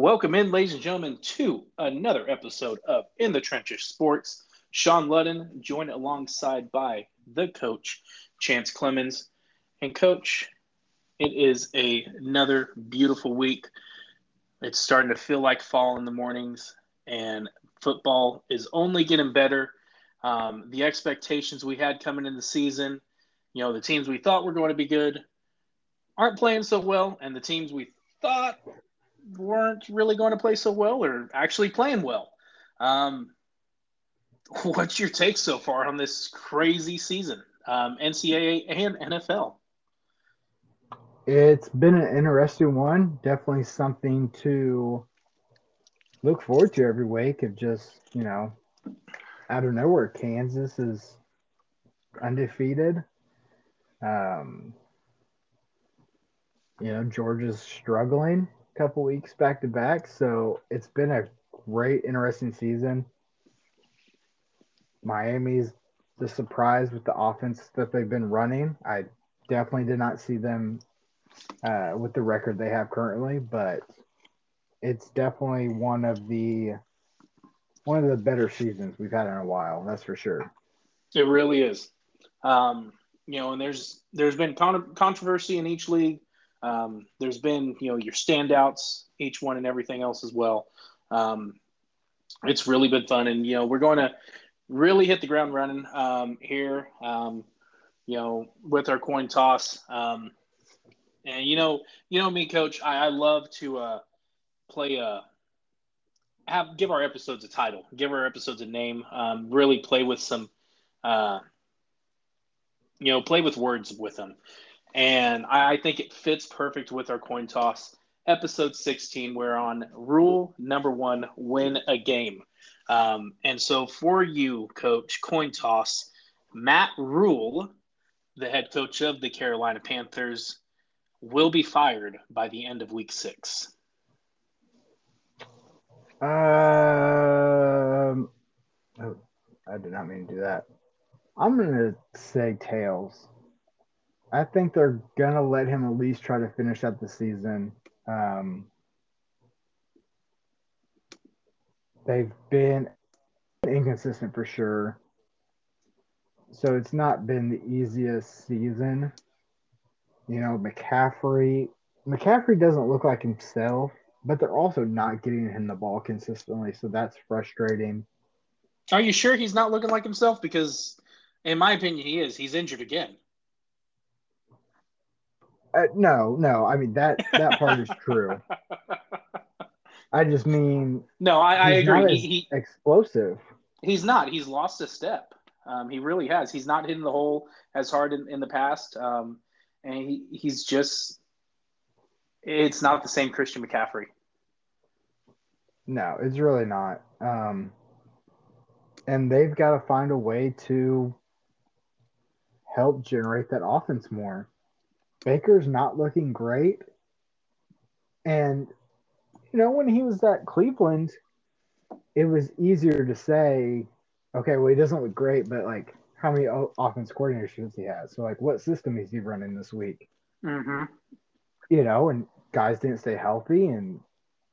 Welcome in, ladies and gentlemen, to another episode of In the Trenches Sports. Sean Ludden joined alongside by the coach, Chance Clemens. And coach, it is another beautiful week. It's starting to feel like fall in the mornings, and football is only getting better. The expectations we had coming in the season, you know, the teams we thought were going to be good aren't playing so well, and the teams we thought weren't really going to play so well or actually playing well. What's your take so far on this crazy season, NCAA and NFL? It's been an interesting one. Definitely something to look forward to every week of just, you know, out of nowhere, Kansas is undefeated. You know, Georgia's struggling. Couple weeks back to back, so it's been a great, interesting season. Miami's the surprise with the offense that they've been running. I definitely did not see them with the record they have currently, but it's definitely one of the better seasons we've had in a while. That's for sure. It really is. You know, and there's been controversy in each league. There's been, you know, your standouts, each one and everything else as well. It's really been fun. And, you know, we're going to really hit the ground running here, you know, with our coin toss. And, you know me, Coach, I love to give our episodes a title, give our episodes a name, really play with some, you know, play with words with them. And I think it fits perfect with our coin toss. Episode 16, we're on rule number one, win a game. And so for you, Coach, coin toss, Matt Rhule, the head coach of the Carolina Panthers, will be fired by the end of week 6. Oh, I did not mean to do that. I'm going to say tails. I think they're going to let him at least try to finish up the season. They've been inconsistent for sure. So it's not been the easiest season. You know, McCaffrey doesn't look like himself, but they're also not getting him the ball consistently. So that's frustrating. Are you sure he's not looking like himself? Because in my opinion, he is. He's injured again. No. I mean, that part is true. I just mean – no, I agree. Not he explosive. He's not. He's lost a step. He really has. He's not hitting the hole as hard in the past. And he's just – it's not the same Christian McCaffrey. No, it's really not. And they've got to find a way to help generate that offense more. Baker's not looking great. And, you know, when he was at Cleveland, it was easier to say, okay, well, he doesn't look great, but, like, how many offense coordinators does he have? So, like, what system is he running this week? Mm-hmm. You know, and guys didn't stay healthy. And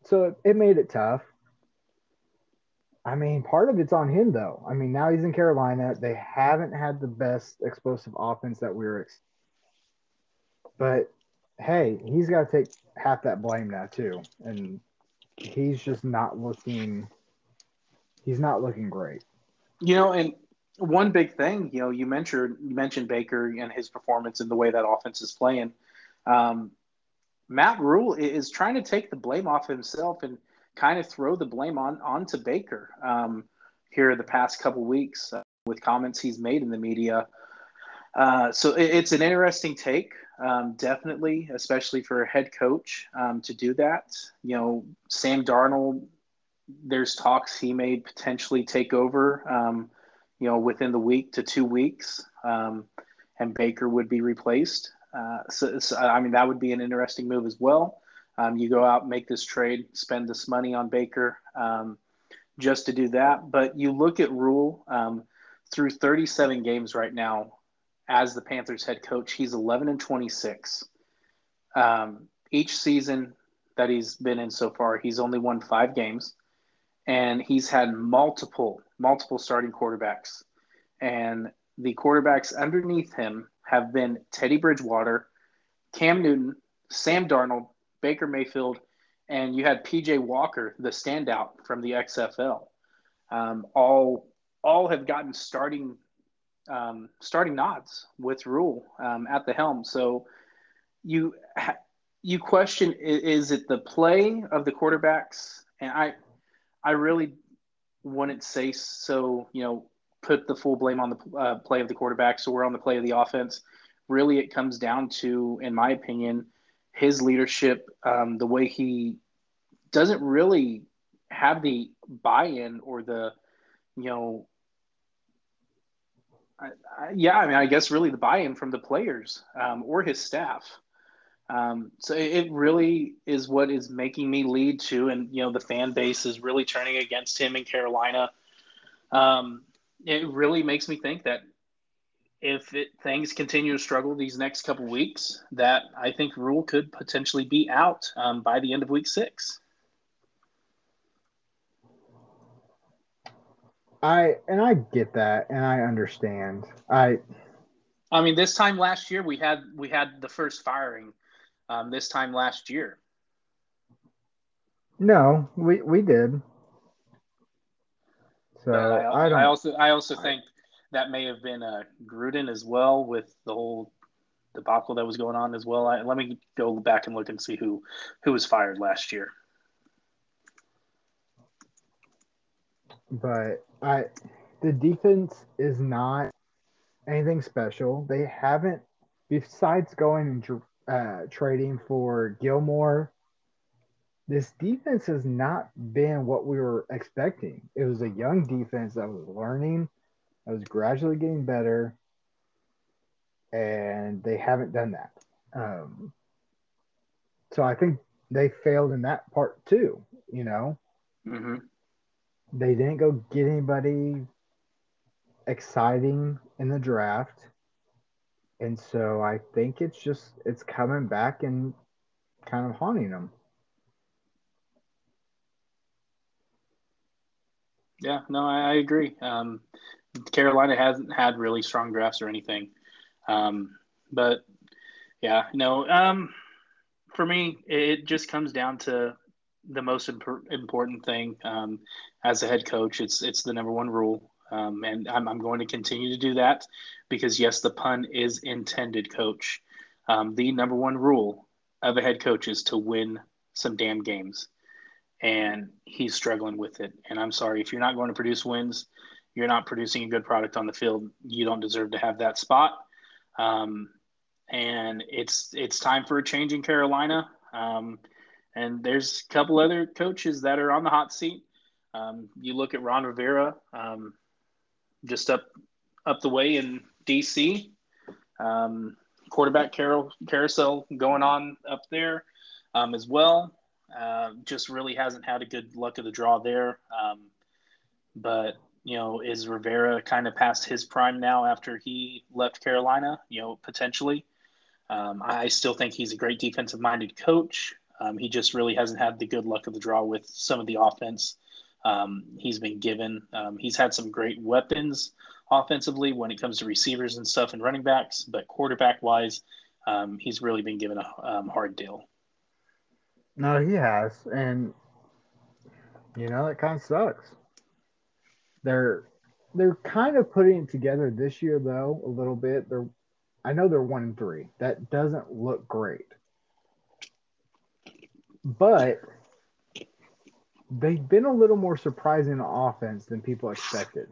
so it made it tough. I mean, part of it's on him, though. I mean, now he's in Carolina. They haven't had the best explosive offense that we were expecting. But, hey, he's got to take half that blame now too, and he's just not looking – he's not looking great. You know, and one big thing, you know, you mentioned Baker and his performance and the way that offense is playing. Matt Rhule is trying to take the blame off himself and kind of throw the blame onto Baker here the past couple weeks with comments he's made in the media. So it's an interesting take. Definitely, especially for a head coach to do that. You know, Sam Darnold, there's talks he may potentially take over, you know, within the week to 2 weeks, and Baker would be replaced. So, I mean, that would be an interesting move as well. You go out, make this trade, spend this money on Baker just to do that. But you look at Rhule through 37 games right now. As the Panthers head coach, he's 11-26. Each season, that he's been in so far, he's only won 5 games, and he's had multiple starting quarterbacks. And the quarterbacks underneath him have been Teddy Bridgewater, Cam Newton, Sam Darnold, Baker Mayfield, and you had P.J. Walker, the standout from the XFL. All have gotten starting nods with Rhule at the helm. So you question, is it the play of the quarterbacks? And I really wouldn't say so, put the full blame on the play of the quarterback. So we're on the play of the offense. Really, it comes down to, in my opinion, his leadership, the way he doesn't really have the buy-in or the, I guess really the buy-in from the players or his staff. So it really is what is making me lead to, and, the fan base is really turning against him in Carolina. It really makes me think that if things continue to struggle these next couple weeks, that I think Rhule could potentially be out by the end of week 6. I get that, and I understand. I mean, this time last year we had the first firing. This time last year. No, we did. So I also think that may have been Gruden as well, with the whole debacle that was going on as well. Let me go back and look and see who was fired last year. But the defense is not anything special. They haven't, besides going and trading for Gilmore, this defense has not been what we were expecting. It was a young defense that was learning, that was gradually getting better, and they haven't done that. So I think they failed in that part too, Mm-hmm. They didn't go get anybody exciting in the draft. And so I think it's coming back and kind of haunting them. Yeah, no, I agree. Carolina hasn't had really strong drafts or anything. But yeah, no, for me, it just comes down to the most important thing as a head coach, it's the number one rule. And I'm going to continue to do that because, yes, the pun is intended, coach. The number one rule of a head coach is to win some damn games. And he's struggling with it. And I'm sorry, if you're not going to produce wins, you're not producing a good product on the field. You don't deserve to have that spot. And it's time for a change in Carolina. And there's a couple other coaches that are on the hot seat. You look at Ron Rivera, just up the way in D.C., quarterback carousel going on up there as well. Just really hasn't had a good luck of the draw there. But, is Rivera kind of past his prime now after he left Carolina, potentially? I still think he's a great defensive-minded coach. He just really hasn't had the good luck of the draw with some of the offense he's been given. He's had some great weapons offensively when it comes to receivers and stuff and running backs, but quarterback-wise, he's really been given a hard deal. No, he has, and, it kind of sucks. They're kind of putting it together this year, though, a little bit. I know they're 1-3. That doesn't look great. But they've been a little more surprising on offense than people expected.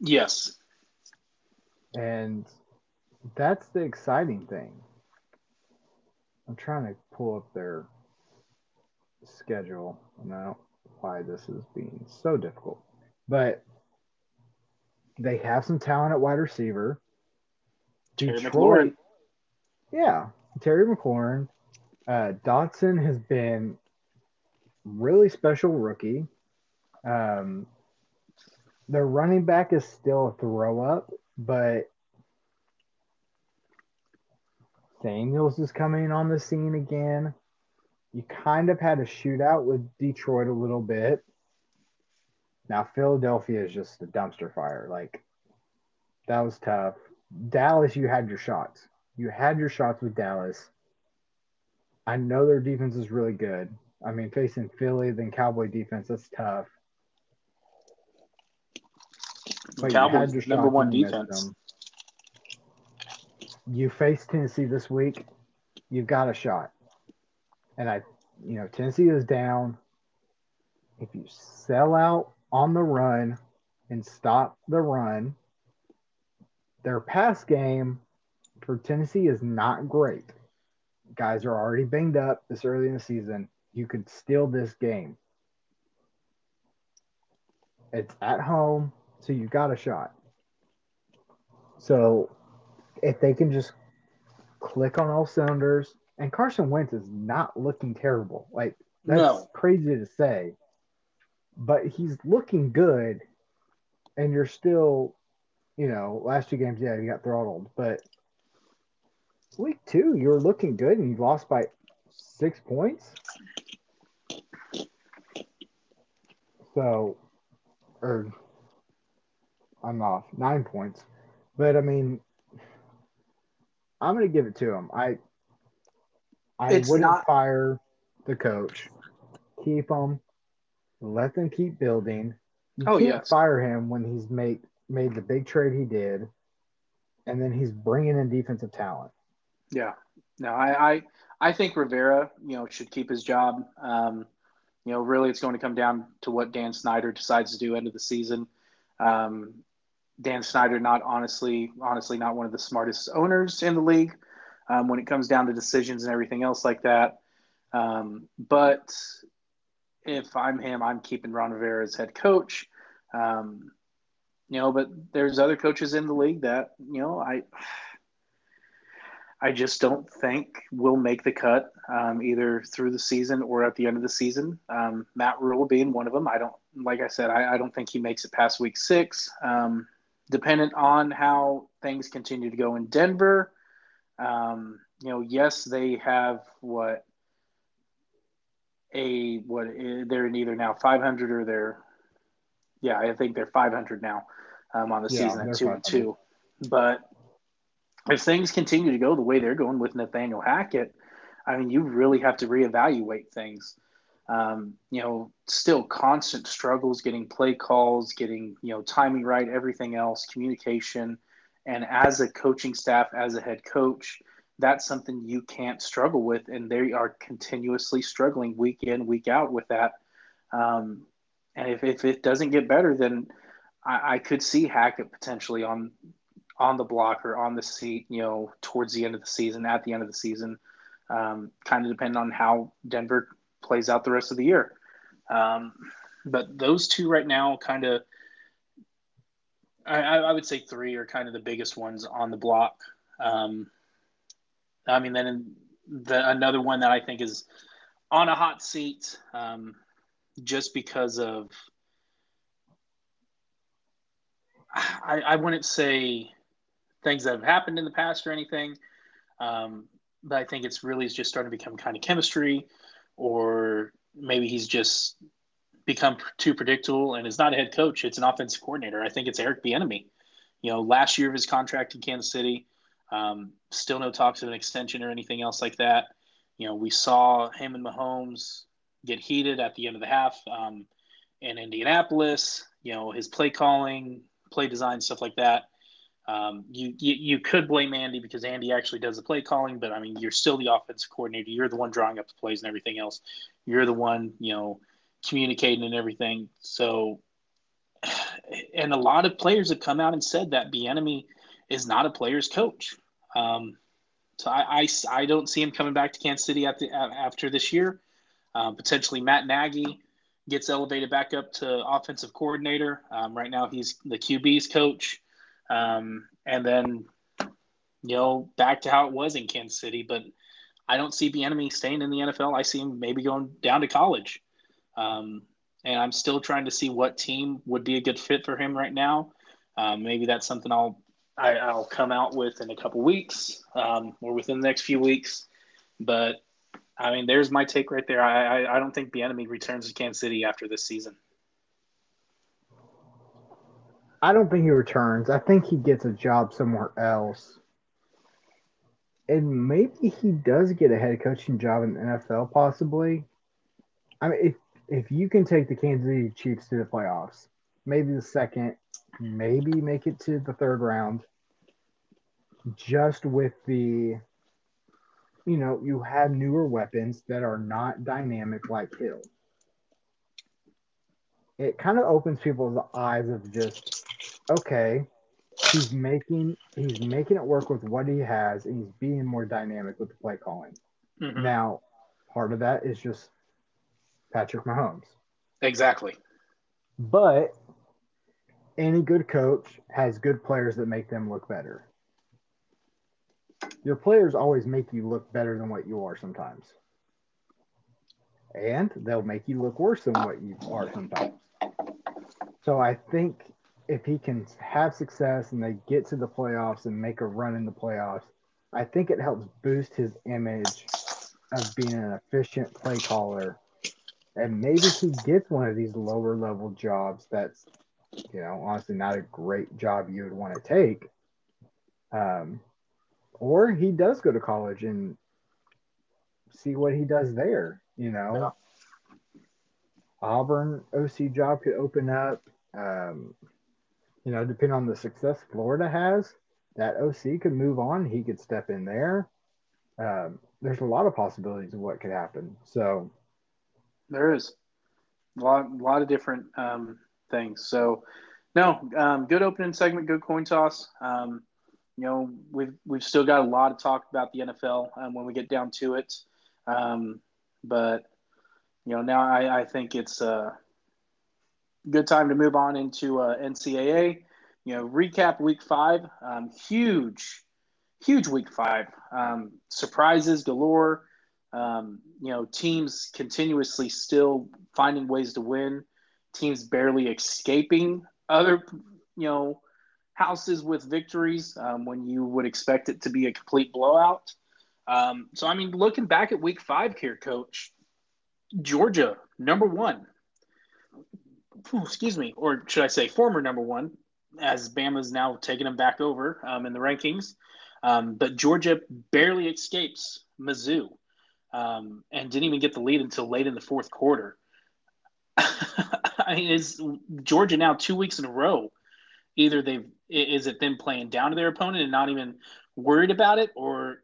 Yes. And that's the exciting thing. I'm trying to pull up their schedule, and I don't know why this is being so difficult. But they have some talent at wide receiver. Terry McLaurin. Yeah, Terry McLaurin. Dotson has been really special rookie. Their running back is still a throw-up, but Samuels is coming on the scene again. You kind of had a shootout with Detroit a little bit. Now, Philadelphia is just a dumpster fire. Like, that was tough. Dallas, you had your shots. You had your shots with Dallas. I know their defense is really good. I mean, facing Philly, then Cowboy defense, that's tough. But Cowboys, you had your number one defense. You face Tennessee this week. You've got a shot. And Tennessee is down. If you sell out on the run and stop the run, their pass game for Tennessee is not great. Guys are already banged up this early in the season. You could steal this game. It's at home, so you got a shot. So if they can just click on all cylinders, and Carson Wentz is not looking terrible. Like, that's crazy to say. But he's looking good, and you're still, last two games, you got throttled. But week two, you were looking good, and you lost by 6 points. So, 9 points. But, I mean, I'm going to give it to him. I wouldn't fire the coach. Keep him. Let them keep building. You can't fire him when he's made the big trade he did, and then he's bringing in defensive talent. Yeah. No, I think Rivera, should keep his job. Really it's going to come down to what Dan Snyder decides to do end of the season. Dan Snyder, honestly not one of the smartest owners in the league when it comes down to decisions and everything else like that. But if I'm him, I'm keeping Ron Rivera as head coach. But there's other coaches in the league that, I just don't think will make the cut either through the season or at the end of the season. Matt Rhule being one of them. I don't think he makes it past week 6. Dependent on how things continue to go in Denver. Yes, they have they're in either now 500 or I think they're 500 now on the season at 2-2. But if things continue to go the way they're going with Nathaniel Hackett, I mean, you really have to reevaluate things. Still constant struggles, getting play calls, getting, timing right, everything else, communication. And as a coaching staff, as a head coach, that's something you can't struggle with. And they are continuously struggling week in, week out with that. And if it doesn't get better, then I could see Hackett potentially on the block or on the seat, towards the end of the season, at the end of the season, kind of depending on how Denver plays out the rest of the year. But those two right now kind of, I would say 3 are kind of the biggest ones on the block. Another one that I think is on a hot seat just because of, I wouldn't say things that have happened in the past or anything, but I think it's really just starting to become kind of chemistry, or maybe he's just become too predictable and is not a head coach. It's an offensive coordinator. I think it's Eric Bieniemy. Last year of his contract in Kansas City, still no talks of an extension or anything else like that. We saw him and Mahomes get heated at the end of the half in Indianapolis, his play calling, play design, stuff like that. You could blame Andy because Andy actually does the play calling, but I mean, you're still the offensive coordinator. You're the one drawing up the plays and everything else. You're the one, communicating and everything. So, and a lot of players have come out and said that Bieniemy is not a player's coach. So I don't see him coming back to Kansas City after this year. Potentially Matt Nagy gets elevated back up to offensive coordinator. Right now he's the QB's coach. And then, back to how it was in Kansas City. But I don't see Bieniemy staying in the NFL. I see him maybe going down to college. And I'm still trying to see what team would be a good fit for him right now. Maybe that's something I'll come out with in a couple weeks or within the next few weeks. But I mean, there's my take right there. I don't think Bieniemy returns to Kansas City after this season. I don't think he returns. I think he gets a job somewhere else. And maybe he does get a head coaching job in the NFL, possibly. I mean, if you can take the Kansas City Chiefs to the playoffs, maybe the second, maybe make it to the third round, just with the, you know, you have newer weapons that are not dynamic like Hill. It kind of opens people's eyes of just, okay, he's making it work with what he has, and he's being more dynamic with the play calling. Mm-hmm. Now, part of that is just Patrick Mahomes. Exactly. But any good coach has good players that make them look better. Your players always make you look better than what you are sometimes. And they'll make you look worse than what you are sometimes. So I think if he can have success and they get to the playoffs and make a run in the playoffs, I think it helps boost his image of being an efficient play caller. And maybe he gets one of these lower level jobs that's, you know, honestly not a great job you would want to take. Or he does go to college and see what he does there, you know. Yeah. Auburn OC job could open up. You know, depending on the success Florida has, that OC could move on. He could step in there. There's a lot of possibilities of what could happen. So there is a lot of different things. So, no, good opening segment, good coin toss. You know, we've still got a lot to talk about the NFL when we get down to it. But, you know, now I think it's a good time to move on into NCAA. You know, recap week 5. Huge week 5. Surprises galore. You know, teams continuously still finding ways to win. Teams barely escaping other, you know, houses with victories when you would expect it to be a complete blowout. So, I mean, looking back at week 5 here, Coach, Georgia, number 1. Excuse me, or should I say former number 1, as Bama's now taking them back over in the rankings. But Georgia barely escapes Mizzou and didn't even get the lead until late in the fourth quarter. I mean, is Georgia now 2 weeks in a row? Either is it them playing down to their opponent and not even worried about it, or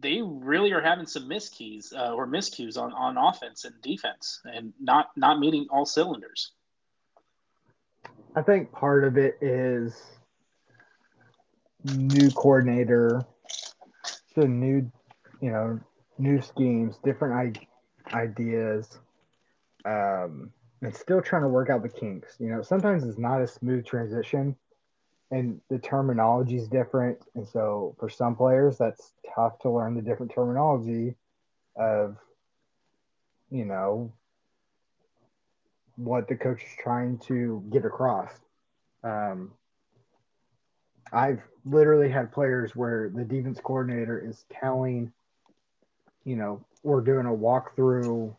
they really are having some miscues or miscues on offense and defense and not meeting all cylinders. I think part of it is new coordinator, so new, you know, new schemes, different ideas. And still trying to work out the kinks. You know, sometimes it's not a smooth transition and the terminology is different. And so for some players, that's tough to learn the different terminology of, you know, what the coach is trying to get across. I've literally had players where the defense coordinator is telling, you know, we're doing a walkthrough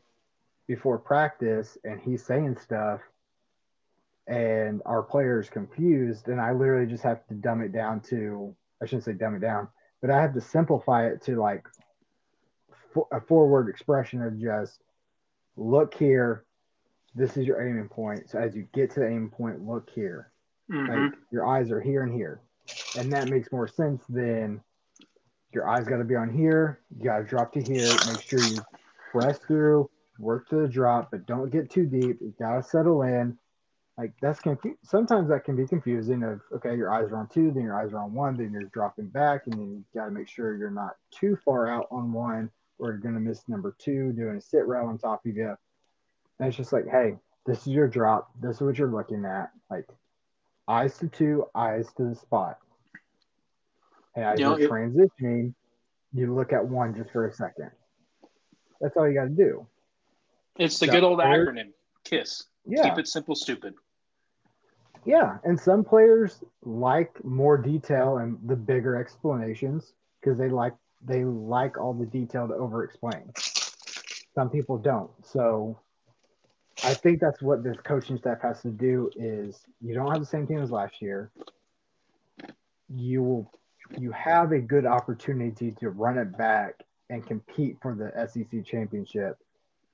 before practice, and he's saying stuff, and our player's confused, and I literally just have to dumb it down to – I shouldn't say dumb it down, but I have to simplify it to, like, a forward expression of just, look here, this is your aiming point. So as you get to the aiming point, look here. Mm-hmm. Like, your eyes are here and here. And that makes more sense than your eyes got to be on here, you got to drop to here, make sure you press through, work to the drop, but don't get too deep. You gotta settle in. Like, that's sometimes that can be confusing. Of okay, your eyes are on 2, then your eyes are on 1, then you're dropping back, and then you gotta make sure you're not too far out on 1, or you're gonna miss number 2 doing a sit row on top of you. And it's just like, hey, this is your drop. This is what you're looking at. Like, eyes to 2, eyes to the spot. And as you're transitioning, you look at 1 just for a second. That's all you gotta do. It's the good old acronym, KISS. Yeah. Keep it simple, stupid. Yeah, and some players like more detail and the bigger explanations because they like all the detail to over-explain. Some people don't. So I think that's what this coaching staff has to do is you don't have the same team as last year. You have a good opportunity to run it back and compete for the SEC championship.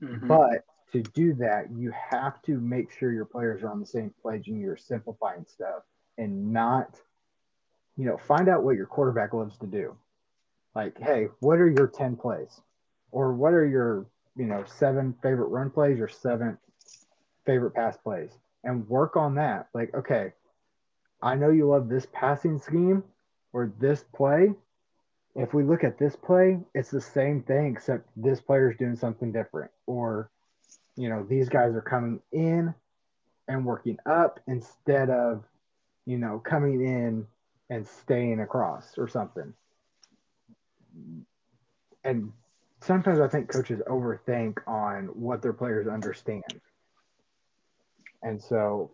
Mm-hmm. But to do that, you have to make sure your players are on the same page and you're simplifying stuff and not, you know, find out what your quarterback loves to do. Like, hey, what are your 10 plays? Or what are your, you know, 7 favorite run plays or 7 favorite pass plays? And work on that. Like, okay, I know you love this passing scheme or this play. If we look at this play, it's the same thing, except this player's doing something different. Or, you know, these guys are coming in and working up instead of, you know, coming in and staying across or something. And sometimes I think coaches overthink on what their players understand. And so,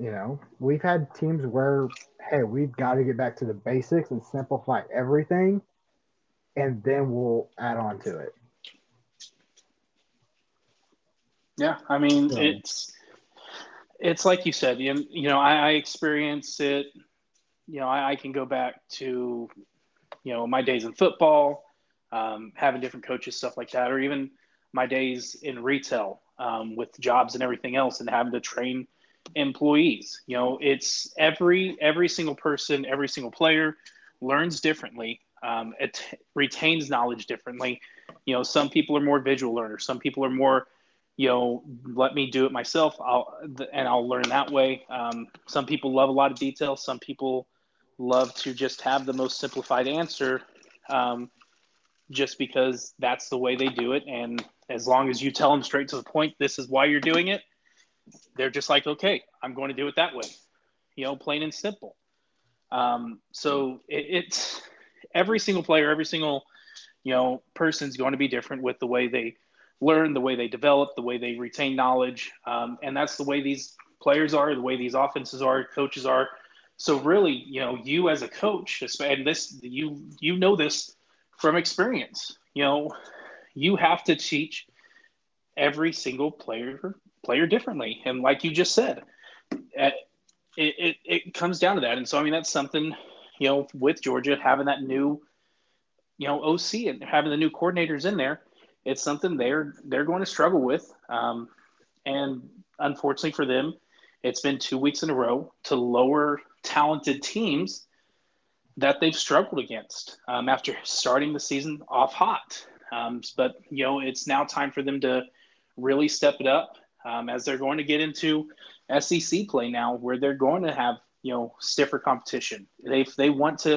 you know, we've had teams where, hey, we've got to get back to the basics and simplify everything, and then we'll add on to it. Yeah, I mean, so it's like you said, you know, I experienced it. You know, I can go back to, you know, my days in football, having different coaches, stuff like that, or even my days in retail with jobs and everything else and having to train employees. You know, it's every single person, every single player learns differently, retains knowledge differently. You know, some people are more visual learners. Some people are more, you know, let me do it myself, I'll learn that way. Some people love a lot of detail. Some people love to just have the most simplified answer, just because that's the way they do it. And as long as you tell them straight to the point, this is why you're doing it, they're just like, okay, I'm going to do it that way, you know, plain and simple. So it's every single player, every single, you know, person's going to be different with the way they learn, the way they develop, the way they retain knowledge. And that's the way these players are, the way these offenses are, coaches are. So really, you know, you as a coach, and this, you know this from experience, you know, you have to teach every single player differently. And like you just said, it comes down to that. And so, I mean, that's something, you know, with Georgia, having that new, you know, OC and having the new coordinators in there, it's something they're going to struggle with. And unfortunately for them, it's been 2 weeks in a row to lower talented teams that they've struggled against after starting the season off hot. But, you know, it's now time for them to really step it up as they're going to get into SEC play now, where they're going to have, you know, stiffer competition. If they want to,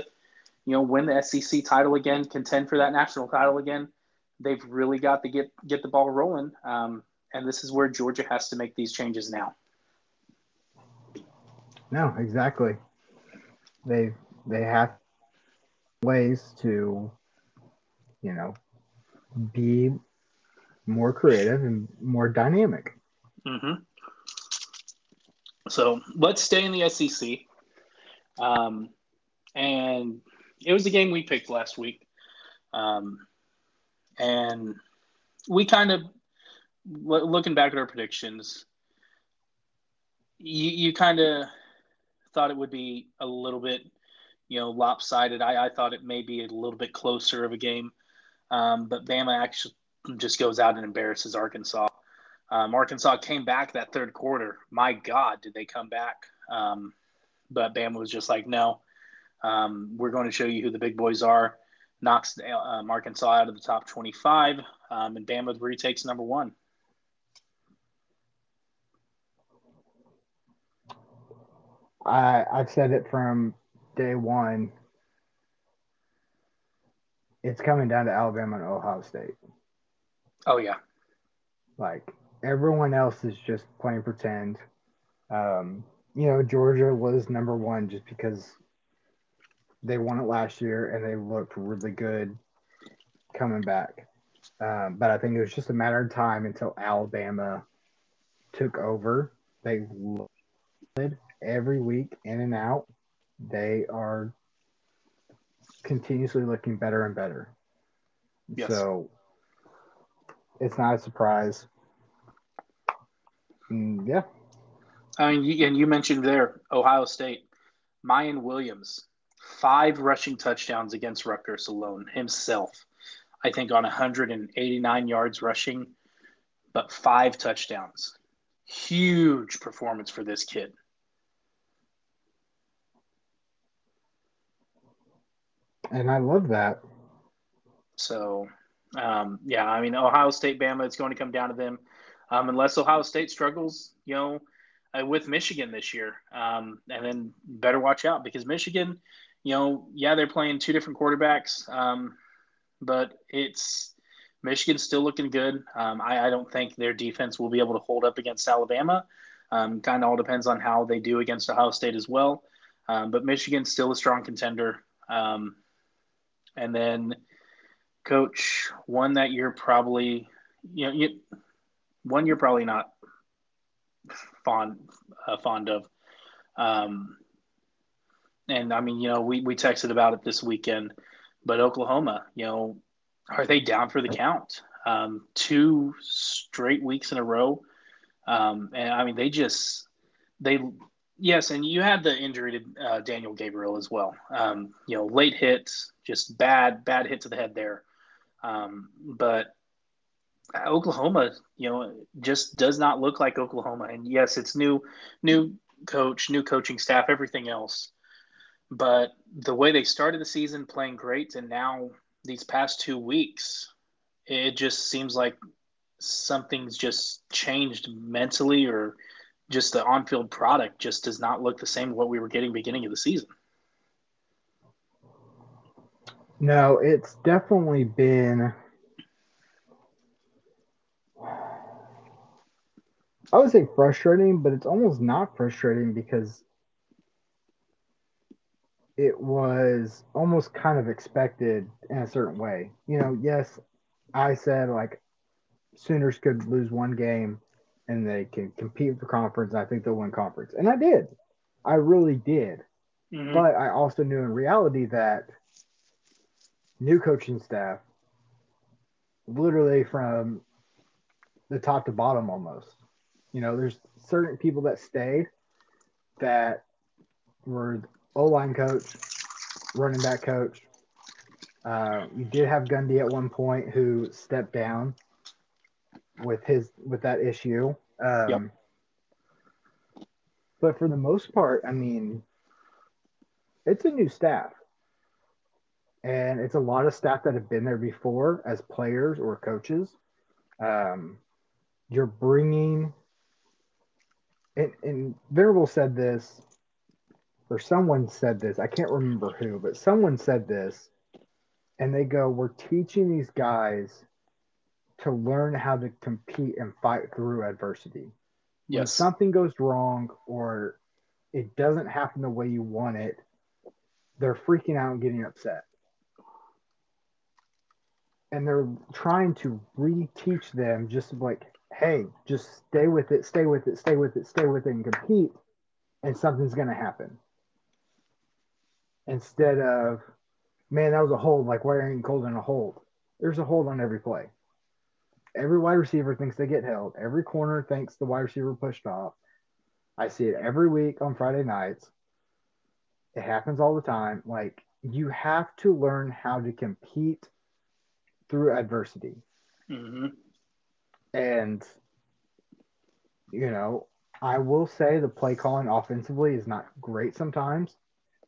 you know, win the SEC title again, contend for that national title again, they've really got to get the ball rolling. And this is where Georgia has to make these changes now. No, exactly. They have ways to, you know, be more creative and more dynamic. Mm-hmm. So let's stay in the SEC. And it was a game we picked last week. And we kind of, looking back at our predictions, you kind of thought it would be a little bit, you know, lopsided. I thought it may be a little bit closer of a game. But Bama actually just goes out and embarrasses Arkansas. Arkansas came back that third quarter. My God, did they come back? But Bama was just like, no, we're going to show you who the big boys are. Knocks Arkansas out of the top 25, and Bama retakes number one. I've said it from day one. It's coming down to Alabama and Ohio State. Oh, yeah. Like, everyone else is just playing pretend. You know, Georgia was number one just because they won it last year and they looked really good coming back. But I think it was just a matter of time until Alabama took over. They looked every week in and out. They are continuously looking better and better. Yes. So It's not a surprise. Yeah. I mean, and you mentioned there, Ohio State, Mayan Williams, 5 rushing touchdowns against Rutgers alone himself. I think on 189 yards rushing, but 5 touchdowns. Huge performance for this kid. And I love that. So, yeah, I mean, Ohio State, Bama, it's going to come down to them. Unless Ohio State struggles, you know, with Michigan this year. And then better watch out because Michigan, you know, yeah, they're playing 2 different quarterbacks. But it's Michigan's still looking good. I don't think their defense will be able to hold up against Alabama. Kind of all depends on how they do against Ohio State as well. But Michigan's still a strong contender. And then coach one that you're probably, you know, one you're probably not fond of. And I mean, you know, we texted about it this weekend, but Oklahoma, you know, are they down for the count? 2 straight weeks in a row. And I mean, yes, and you had the injury to Daniel Gabriel as well. You know, late hits, just bad hit to the head there. But Oklahoma, you know, just does not look like Oklahoma. And yes, it's new coach, new coaching staff, everything else. But the way they started the season playing great, and now these past 2 weeks, it just seems like something's just changed mentally, or just the on-field product just does not look the same what we were getting beginning of the season. No, it's definitely been – I would say frustrating, but it's almost not frustrating because it was almost kind of expected in a certain way. You know, yes, I said, like, Sooners could lose 1 game and they can compete for conference, and I think they'll win conference. And I did. I really did. Mm-hmm. But I also knew in reality that new coaching staff, literally from the top to bottom almost, you know, there's certain people that stayed that were O-line coach, running back coach. You did have Gundy at one point who stepped down with that issue. Yep. But for the most part, I mean, it's a new staff. And it's a lot of staff that have been there before as players or coaches. You're bringing – and Venerable said this, or someone said this. I can't remember who, but someone said this. And they go, we're teaching these guys – to learn how to compete and fight through adversity. Yes. When something goes wrong or it doesn't happen the way you want it, they're freaking out and getting upset. And they're trying to reteach them just like, hey, just stay with it, and compete, and something's going to happen. Instead of, man, that was a hold, like why aren't you holding a hold? There's a hold on every play. Every wide receiver thinks they get held. Every corner thinks the wide receiver pushed off. I see it every week on Friday nights. It happens all the time. Like, you have to learn how to compete through adversity. Mm-hmm. And, you know, I will say the play calling offensively is not great sometimes.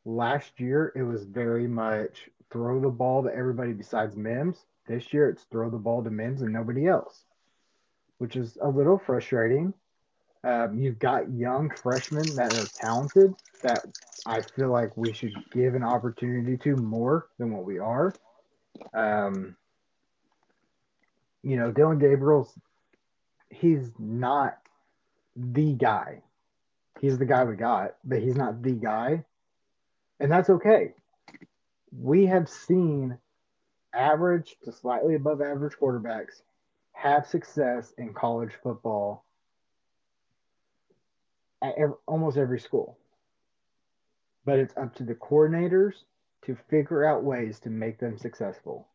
Last year, it was very much throw the ball to everybody besides Mims. This year, it's throw the ball to Mims and nobody else, which is a little frustrating. You've got young freshmen that are talented that I feel like we should give an opportunity to more than what we are. You know, Dylan Gabriel's, he's not the guy. He's the guy we got, but he's not the guy. And that's okay. We have seen average to slightly above average quarterbacks have success in college football at almost every school. But it's up to the coordinators to figure out ways to make them successful.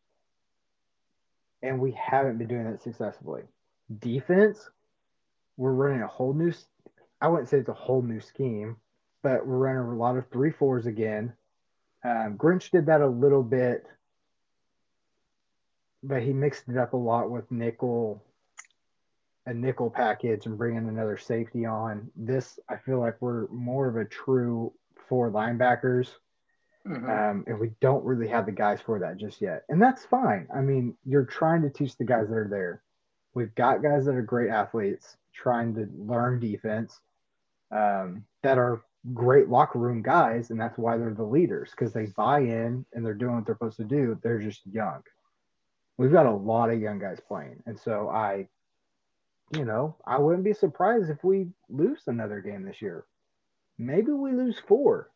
and we haven't been doing that successfully. Defense, we're running a whole new – I wouldn't say it's a whole new scheme, but we're running a lot of 3-4s again. Grinch did that a little bit, but he mixed it up a lot with a nickel package and bringing another safety on. This, I feel like we're more of a true four linebackers, and we don't really have the guys for that just yet. And that's fine. I mean, you're trying to teach the guys that are there. We've got guys that are great athletes trying to learn defense that are great locker room guys, and that's why they're the leaders, because they buy in and they're doing what they're supposed to do. They're just young. We've got a lot of young guys playing, and so I wouldn't be surprised if we lose another game this year. Maybe we lose 4.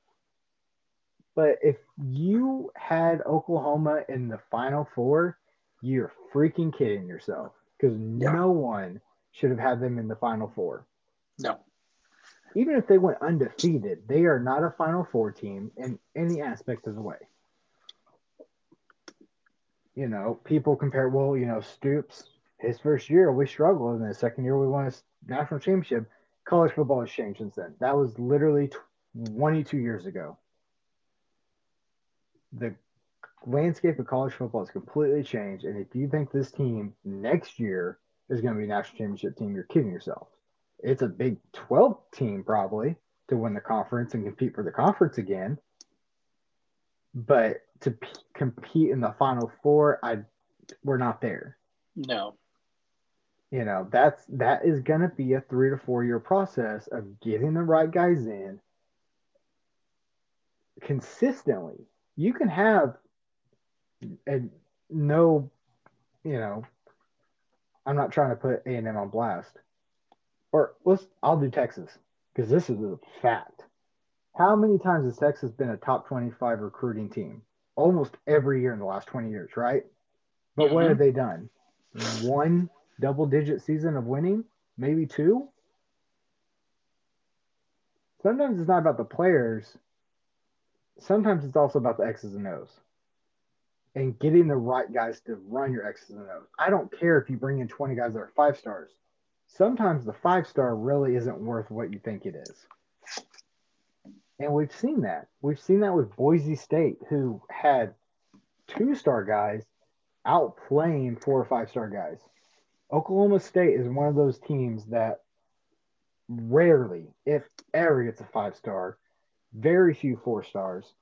But if you had Oklahoma in the Final Four, you're freaking kidding yourself, because no one should have had them in the Final Four. No. Even if they went undefeated, they are not a Final Four team in any aspect of the way. You know, people compare, well, you know, Stoops, his first year, we struggled, and the second year, we won a national championship. College football has changed since then. That was literally 22 years ago. The landscape of college football has completely changed, and if you think this team next year is going to be a national championship team, you're kidding yourself. It's a Big 12 team probably to win the conference and compete for the conference again. But to compete in the Final Four, we're not there. No. You know, that is going to be a 3 to 4 year process of getting the right guys in consistently. You can have I'm not trying to put A&M on blast. I'll do Texas, because this is a fact. How many times has Texas been a top 25 recruiting team? Almost every year in the last 20 years, right? But what have they done? 1 double-digit season of winning? Maybe 2? Sometimes it's not about the players. Sometimes it's also about the X's and O's and getting the right guys to run your X's and O's. I don't care if you bring in 20 guys that are 5 stars. Sometimes the 5-star really isn't worth what you think it is. And we've seen that. We've seen that with Boise State, who had 2-star guys outplaying 4 or 5-star guys. Oklahoma State is one of those teams that rarely, if ever, gets a 5-star, very few 4 stars,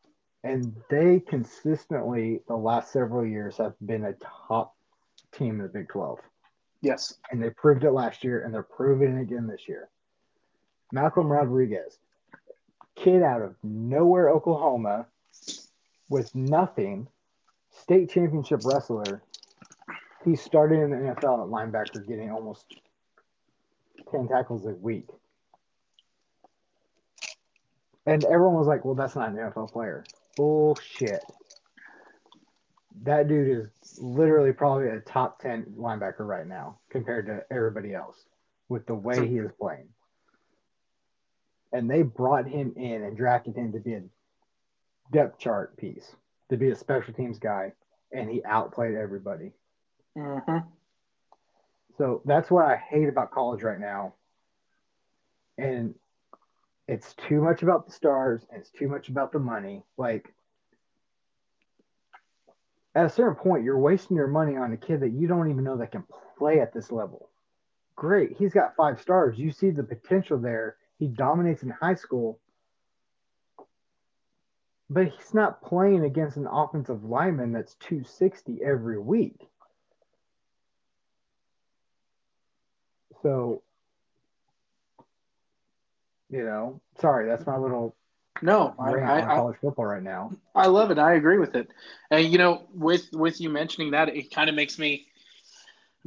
and they consistently, the last several years, have been a top team in the Big 12. Yes. And they proved it last year, and they're proving it again this year. Malcolm Rodriguez, kid out of nowhere, Oklahoma, with nothing, state championship wrestler. He started in the NFL at linebacker, getting almost 10 tackles a week. And everyone was like, well, that's not an NFL player. Bullshit. That dude is literally probably a top 10 linebacker right now compared to everybody else with the way he is playing. And they brought him in and drafted him to be a depth chart piece, to be a special teams guy, and he outplayed everybody. So that's what I hate about college right now. And it's too much about the stars, and it's too much about the money. Like, at a certain point, you're wasting your money on a kid that you don't even know that can play at this level. Great, he's got 5 stars. You see the potential there. He dominates in high school. But he's not playing against an offensive lineman that's 260 every week. So, you know, sorry, that's my little... No, I college football right now. I love it. I agree with it. And, you know, with you mentioning that, it kind of makes me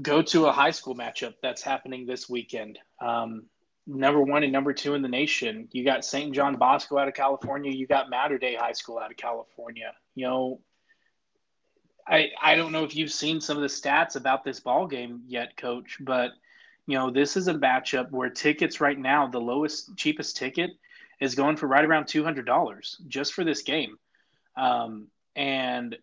go to a high school matchup that's happening this weekend. Number 1 and number 2 in the nation. You got St. John Bosco out of California. You got Mater Dei High School out of California. You know, I don't know if you've seen some of the stats about this ball game yet, Coach, but, you know, this is a matchup where tickets right now, the cheapest ticket is going for right around $200 just for this game. And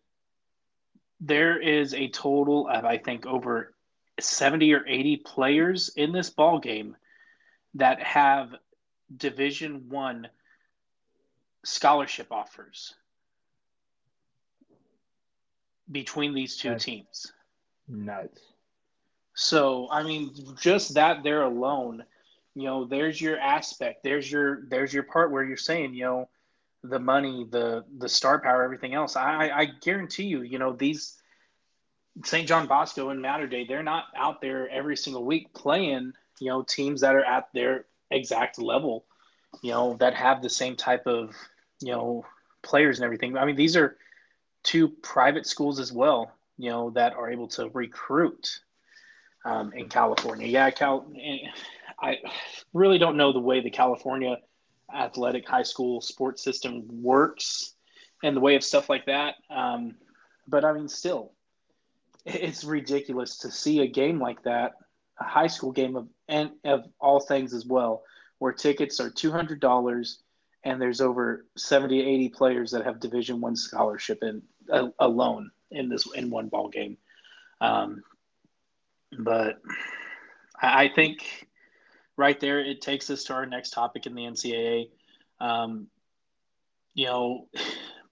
there is a total of, I think, over 70 or 80 players in this ball game that have Division I scholarship offers between these two teams. Nuts. So, I mean, just that there alone, you know, there's your aspect, there's your part where you're saying, you know, the money, the star power, everything else. I guarantee you, you know, these St. John Bosco and Mater Day, they're not out there every single week playing, you know, teams that are at their exact level, you know, that have the same type of, you know, players and everything. I mean, these are two private schools as well, you know, that are able to recruit in California. Yeah, I really don't know the way the California athletic high school sports system works and the way of stuff like that. But, I mean, still, it's ridiculous to see a game like that, a high school game of all things as well, where tickets are $200 and there's over 70, 80 players that have Division I scholarship alone in one ball game. But I think right there, it takes us to our next topic in the NCAA. You know,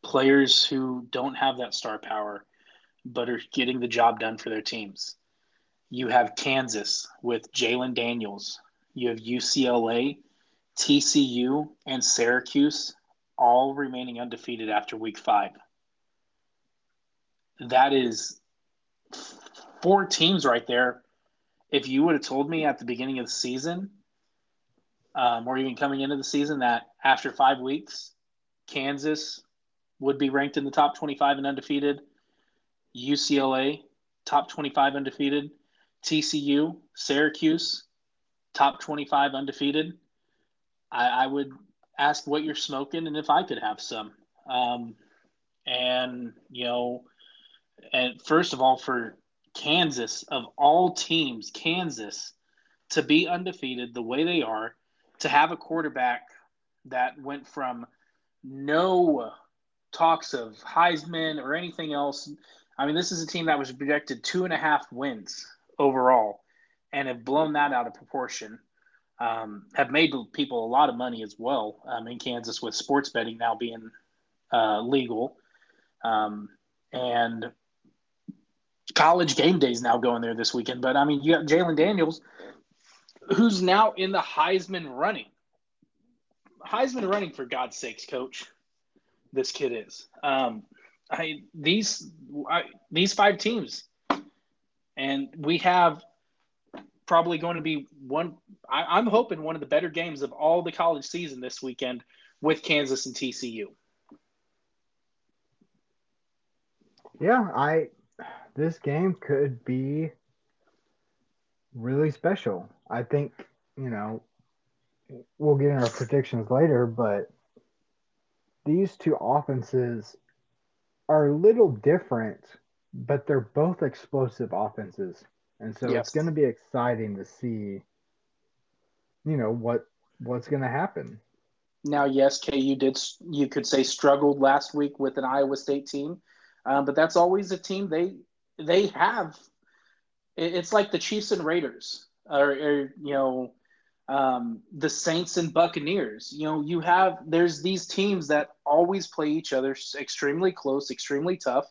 players who don't have that star power but are getting the job done for their teams. You have Kansas with Jalen Daniels. You have UCLA, TCU, and Syracuse all remaining undefeated after week 5. That is 4 teams right there. If you would have told me at the beginning of the season, or even coming into the season, that after 5 weeks, Kansas would be ranked in the top 25 and undefeated, UCLA, top 25 undefeated, TCU, Syracuse, top 25 undefeated, I would ask what you're smoking and if I could have some. And, you know, and first of all, for Kansas, of all teams, Kansas, to be undefeated the way they are, to have a quarterback that went from no talks of Heisman or anything else. I mean, this is a team that was projected 2.5 wins overall and have blown that out of proportion, have made people a lot of money as well in Kansas with sports betting now being legal. And College game days now going there this weekend. But, I mean, you got Jalen Daniels, who's now in the Heisman running. Heisman running, for God's sakes, coach, this kid is. These 5 teams, and we have probably going to be I'm hoping one of the better games of all the college season this weekend with Kansas and TCU. Yeah, this game could be really special. I think, you know, we'll get in our predictions later, but these two offenses are a little different, but they're both explosive offenses. And so It's going to be exciting to see, you know, what's going to happen. Now, yes, KU you could say struggled last week with an Iowa State team, but that's always a team they have. It's like the Chiefs and Raiders, or you know, the Saints and Buccaneers. You know, there's these teams that always play each other extremely close, extremely tough,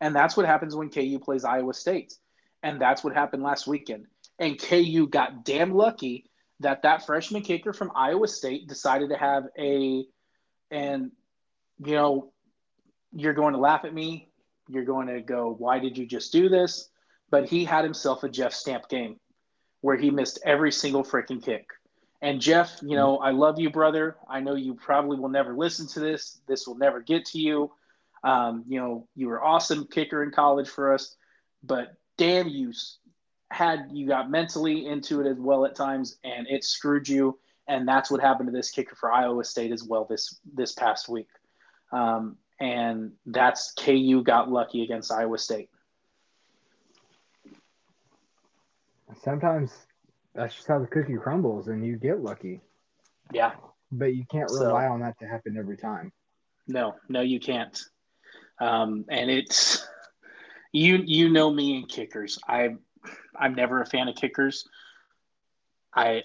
and that's what happens when KU plays Iowa State, and that's what happened last weekend. And KU got damn lucky that freshman kicker from Iowa State decided to have you know, you're going to laugh at me. You're going to go, why did you just do this? But he had himself a Jeff Stamp game where he missed every single freaking kick. And Jeff, you know, I love you, brother. I know you probably will never listen to this. This will never get to you. You know, you were awesome kicker in college for us, but damn, you got mentally into it as well at times, and it screwed you. And that's what happened to this kicker for Iowa State as well this past week. And that's KU got lucky against Iowa State. Sometimes that's just how the cookie crumbles and you get lucky. Yeah. But you can't rely on that to happen every time. No, you can't. And it's You know me and kickers. I'm never a fan of kickers. I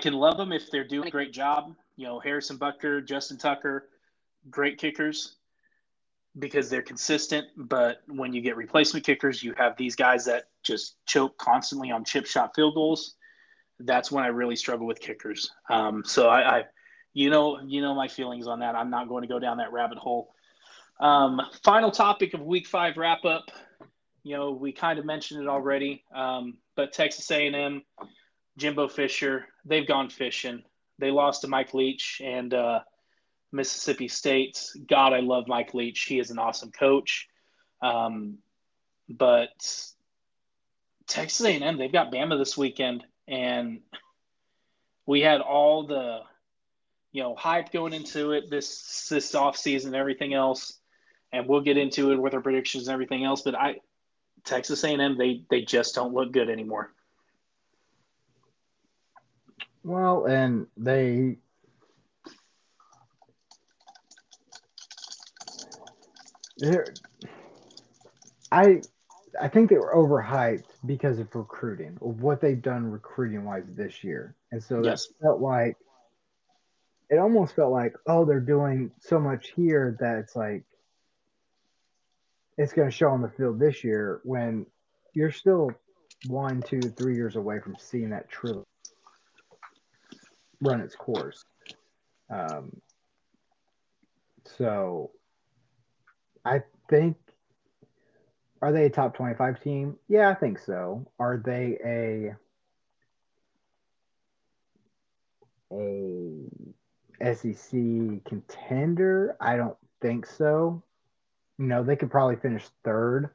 can love them if they're doing a great job. You know, Harrison Bucker, Justin Tucker, great kickers because they're consistent. But when you get replacement kickers, you have these guys that just choke constantly on chip shot field goals. That's when I really struggle with kickers. So my feelings on that. I'm not going to go down that rabbit hole. Final topic of week 5 wrap up. You know, we kind of mentioned it already, but Texas A&M, Jimbo Fisher, they've gone fishing. They lost to Mike Leach and Mississippi State. God, I love Mike Leach. He is an awesome coach. But Texas A&M, they've got Bama this weekend. And we had all the, hype going into it this offseason and everything else. And we'll get into it with our predictions and everything else. But Texas A&M, they just don't look good anymore. Well, and I think they were overhyped because of recruiting, of what they've done recruiting-wise this year. And so it almost felt like, oh, they're doing so much here that it's like it's going to show on the field this year when you're still 1, 2, 3 years away from seeing that truly run its course. So I think, are they a top 25 team? Yeah, I think so. Are they a SEC contender? I don't think so. They could probably finish third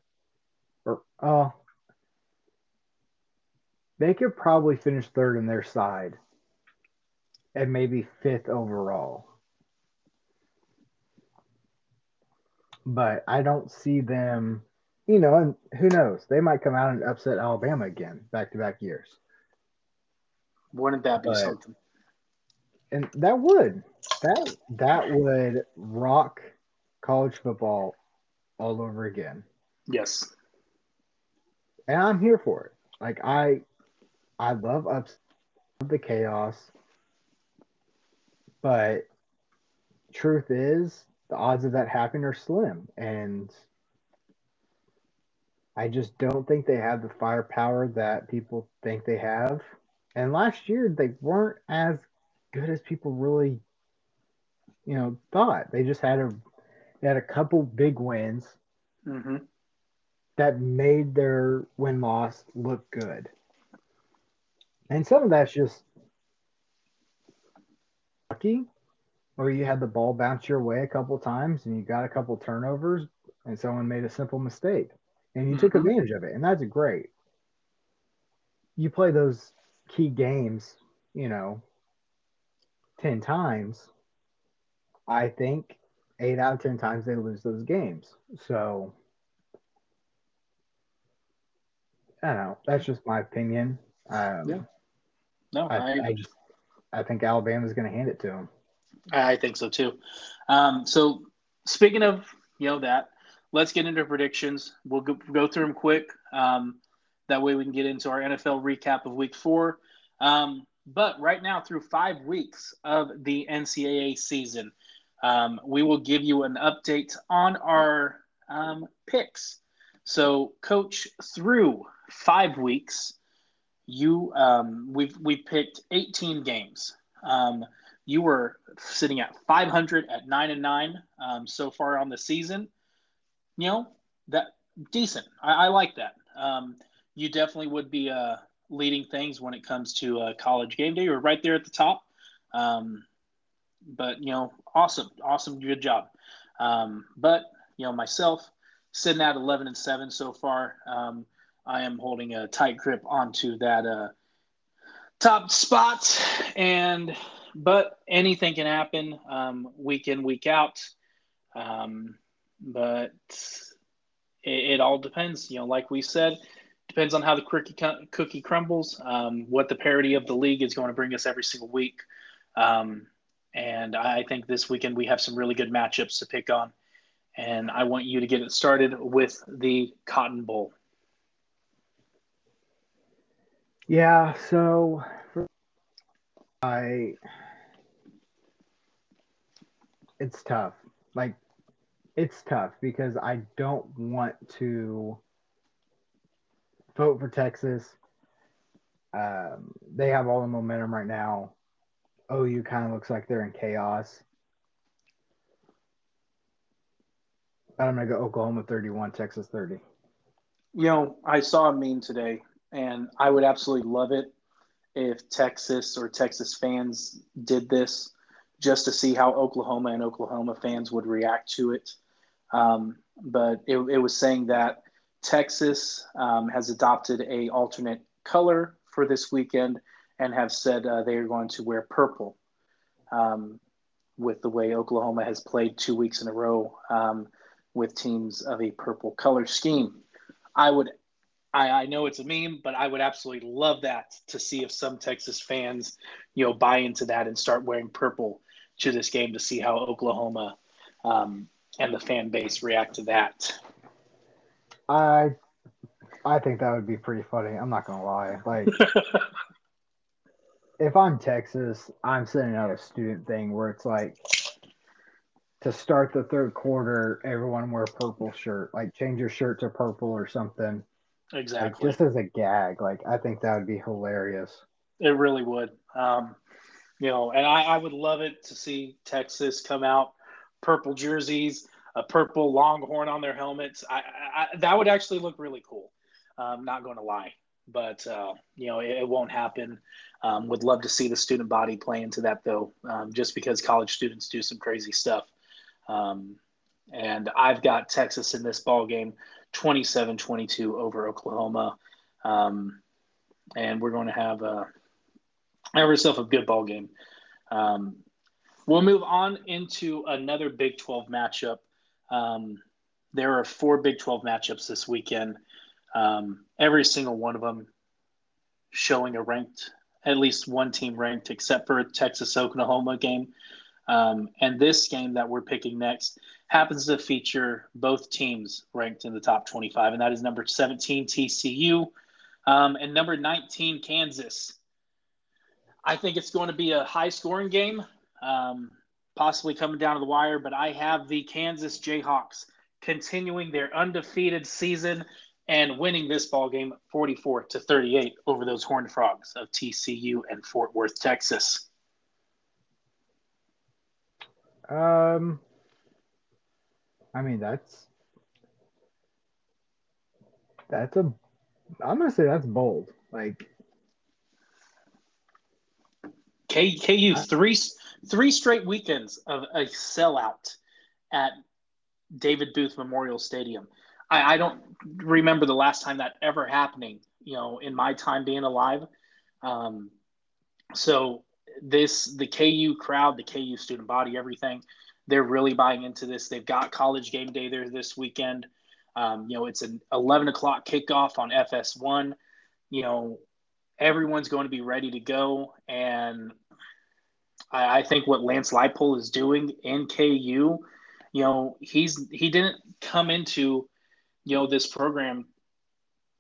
in their side. And maybe 5th overall. But I don't see them, and who knows? They might come out and upset Alabama again, back-to-back years. Wouldn't that be something? And that would. That would rock college football all over again. Yes. And I'm here for it. Like, I love the chaos. But truth is, the odds of that happening are slim. And I just don't think they have the firepower that people think they have. And last year, they weren't as good as people really, thought. They just had a couple big wins that made their win-loss look good. And some of that's just or you had the ball bounce your way a couple times and you got a couple turnovers and someone made a simple mistake and you took advantage of it, and that's great. You play those key games 10 times, I think 8 out of 10 times they lose those games. So I don't know, that's just my opinion. I think Alabama's going to hand it to them. I think so too. So speaking of that, let's get into predictions. We'll go through them quick. That way we can get into our NFL recap of Week 4. But right now, through 5 weeks of the NCAA season, we will give you an update on our picks. So, Coach, through 5 weeks. We've picked 18 games. You were sitting at 500 at 9-9 so far on the season. That decent. I like that. You definitely would be leading things when it comes to college game day. You're right there at the top. But awesome, good job. But myself sitting at 11-7 so far. I am holding a tight grip onto that top spot, but anything can happen week in, week out. But it all depends. Like we said, depends on how the cookie crumbles, what the parity of the league is going to bring us every single week. And I think this weekend we have some really good matchups to pick on. And I want you to get it started with the Cotton Bowl. Yeah, so it's tough. Like, it's tough because I don't want to vote for Texas. They have all the momentum right now. OU kind of looks like they're in chaos. But I'm going to go Oklahoma 31, Texas 30. You know, I saw a meme today, and I would absolutely love it if Texas or Texas fans did this just to see how Oklahoma and Oklahoma fans would react to it. But it was saying that Texas has adopted an alternate color for this weekend and have said they are going to wear purple with the way Oklahoma has played 2 weeks in a row with teams of a purple color scheme. I know it's a meme, but I would absolutely love that to see if some Texas fans, you know, buy into that and start wearing purple to this game to see how Oklahoma and the fan base react to that. I think that would be pretty funny. I'm not going to lie. Like, if I'm Texas, I'm sending out a student thing where it's like, to start the third quarter, everyone wear a purple shirt. Like, change your shirt to purple or something. Exactly. Like, just as a gag. Like, I think that would be hilarious. It really would. You know, and I would love it to see Texas come out, purple jerseys, a purple Longhorn on their helmets. I that would actually look really cool. I'm not going to lie. But, you know, it won't happen. Would love to see the student body play into that, though, just because college students do some crazy stuff. And I've got Texas in this ball game, 27-22 over Oklahoma. And we're going to have yourself a good ball game. We'll move on into another Big 12 matchup. There are four Big 12 matchups this weekend. Every single one of them showing a ranked, at least one team ranked, except for a Texas-Oklahoma game. And this game that we're picking next happens to feature both teams ranked in the top 25, and that is number 17 TCU and number 19 Kansas. I think it's going to be a high-scoring game, possibly coming down to the wire, but I have the Kansas Jayhawks continuing their undefeated season and winning this ball game 44-38 over those Horned Frogs of TCU and Fort Worth, Texas. I mean, I'm going to say that's bold. Like, KU three straight weekends of a sellout at David Booth Memorial Stadium. I don't remember the last time that ever happening, you know, in my time being alive. So the KU crowd, the KU student body, everything, they're really buying into this. They've got College Game Day there this weekend. You know, it's an 11 o'clock kickoff on FS1. You know, everyone's going to be ready to go. And I think what Lance Leipold is doing in KU, you know, he didn't come into – you know, this program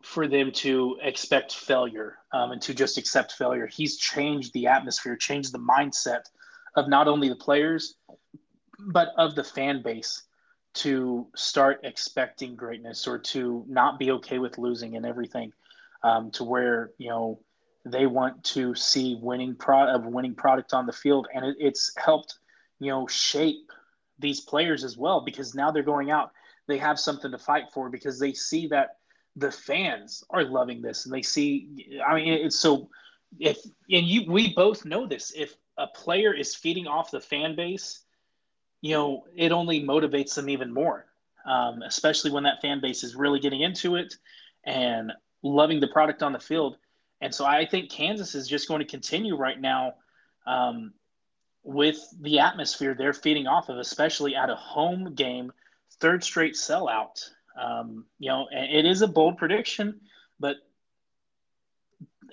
for them to expect failure and to just accept failure. He's changed the atmosphere, changed the mindset of not only the players, but of the fan base to start expecting greatness or to not be okay with losing and everything to where, you know, they want to see winning product on the field. And it's helped, you know, shape these players as well, because now they're going out. They have something to fight for because they see that the fans are loving this, and they see. I mean, it's so. We both know this. If a player is feeding off the fan base, you know, it only motivates them even more. Especially when that fan base is really getting into it and loving the product on the field. And so I think Kansas is just going to continue right now with the atmosphere they're feeding off of, especially at a home game. Third straight sellout. You know, it is a bold prediction, but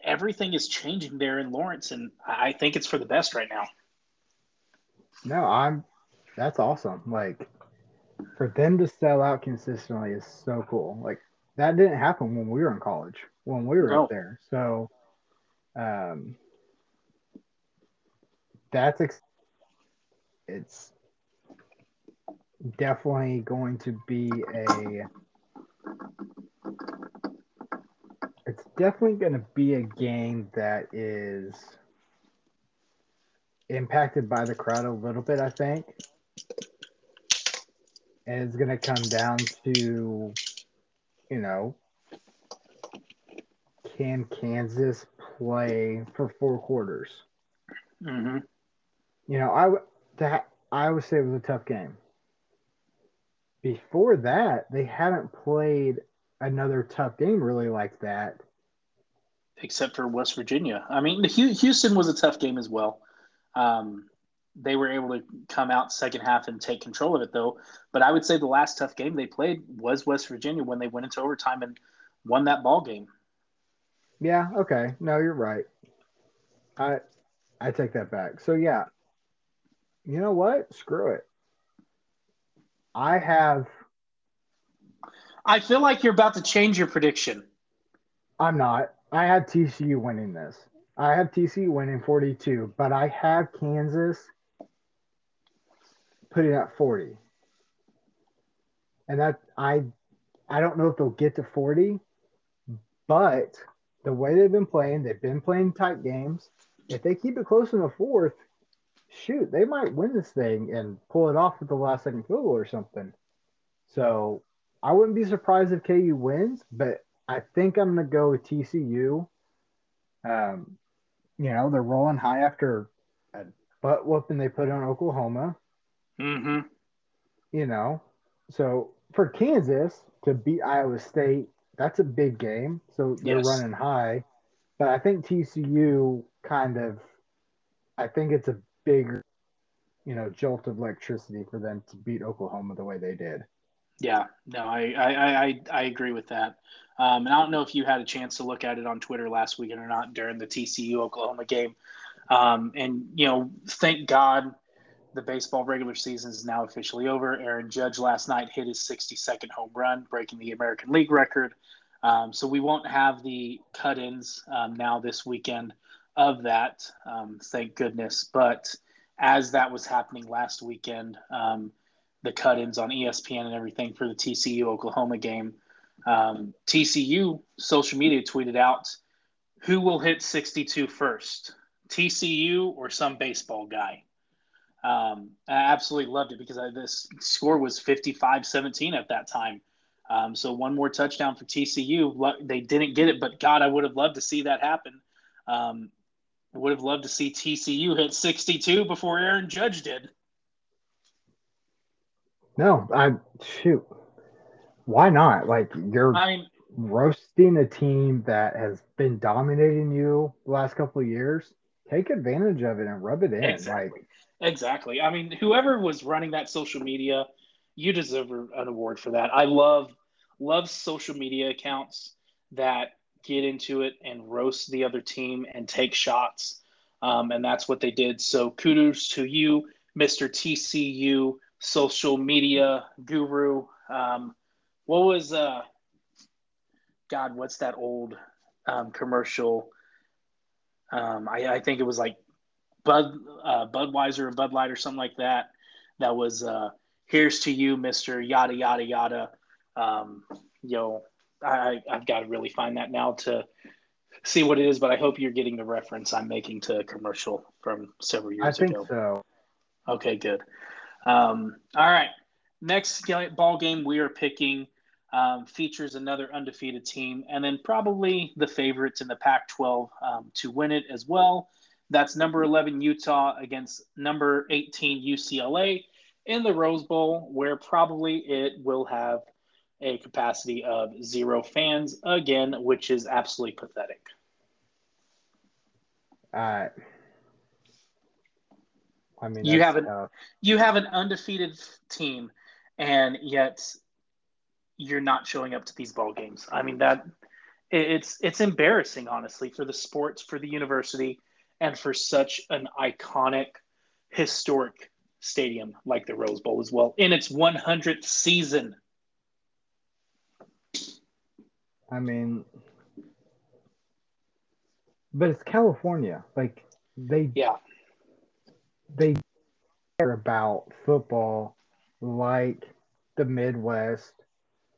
everything is changing there in Lawrence, and I think it's for the best right now. No, that's awesome. Like, for them to sell out consistently is so cool. Like, that didn't happen when we were in college, when we were up there. So that's it's definitely going to be a game that is impacted by the crowd a little bit, I think. And it's going to come down to, you know, can Kansas play for four quarters? Mm-hmm. You know, Iowa State was a tough game. Before that, they haven't played another tough game really like that. Except for West Virginia. I mean, Houston was a tough game as well. They were able to come out second half and take control of it, though. But I would say the last tough game they played was West Virginia when they went into overtime and won that ball game. Yeah, okay. No, you're right. I take that back. So, yeah. You know what? Screw it. I feel like you're about to change your prediction. I'm not. I have TCU winning this. I have TCU winning 42, but I have Kansas putting up 40. And that I don't know if they'll get to 40, but the way they've been playing tight games. If they keep it close in the fourth, shoot, they might win this thing and pull it off with the last-second field goal or something. So I wouldn't be surprised if KU wins, but I think I'm going to go with TCU. You know, they're rolling high after a butt whooping they put on Oklahoma. Mm-hmm. You know, so for Kansas to beat Iowa State, that's a big game. So they're running high. But I think TCU I think it's a big, you know, jolt of electricity for them to beat Oklahoma the way they did. Yeah, no, I agree with that. And I don't know if you had a chance to look at it on Twitter last weekend or not during the TCU-Oklahoma game. And, you know, thank God the baseball regular season is now officially over. Aaron Judge last night hit his 62nd home run, breaking the American League record. So we won't have the cut-ins now this weekend of that, thank goodness. But as that was happening last weekend, the cut-ins on ESPN and everything for the TCU-Oklahoma game, TCU social media tweeted out, who will hit 62 first, TCU or some baseball guy? I absolutely loved it because this score was 55-17 at that time. So one more touchdown for TCU. They didn't get it, but God, I would have loved to see that happen. I would have loved to see TCU hit 62 before Aaron Judge did. No, shoot. Why not? Like, you're roasting a team that has been dominating you the last couple of years. Take advantage of it and rub it in. Exactly. I mean, whoever was running that social media, you deserve an award for that. I love social media accounts that get into it and roast the other team and take shots. And that's what they did. So kudos to you, Mr. TCU social media guru. What was what's that old commercial? I think it was like Budweiser and Bud Light or something like that. That was here's to you, Mr. Yada, yada, yada. I've got to really find that now to see what it is, but I hope you're getting the reference I'm making to a commercial from several years ago. I think so. Okay, good. All right. Next ball game we are picking features another undefeated team and then probably the favorites in the Pac-12 to win it as well. That's number 11 Utah against number 18 UCLA in the Rose Bowl, where probably it will have a capacity of 0 fans again, which is absolutely pathetic. I mean, you have an undefeated team, and yet you're not showing up to these ball games. I mean, that it's embarrassing, honestly, for the sports, for the university, and for such an iconic, historic stadium like the Rose Bowl as well in its 100th season. I mean, but it's California. Like, they care about football like the Midwest,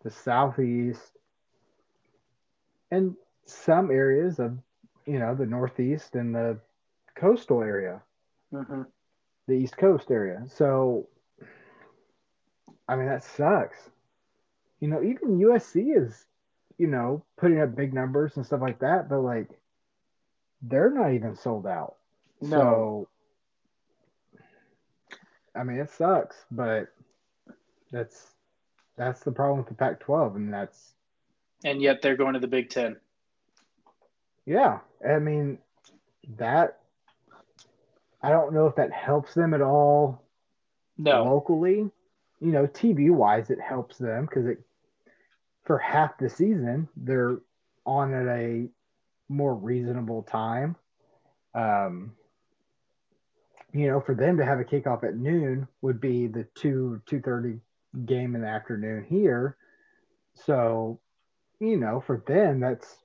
the Southeast, and some areas of, you know, the Northeast and the coastal area, mm-hmm. the East Coast area. So, I mean, that sucks. You know, even USC is, you know, putting up big numbers and stuff like that, but, like, they're not even sold out. No. So, I mean, it sucks, but that's the problem with the Pac-12, and that's... And yet they're going to the Big Ten. Yeah. I mean, that... I don't know if that helps them at all locally. You know, TV-wise, it helps them because it... For half the season, they're on at a more reasonable time. You know, for them to have a kickoff at noon would be the 2:30 game in the afternoon here. So, you know, for them, that's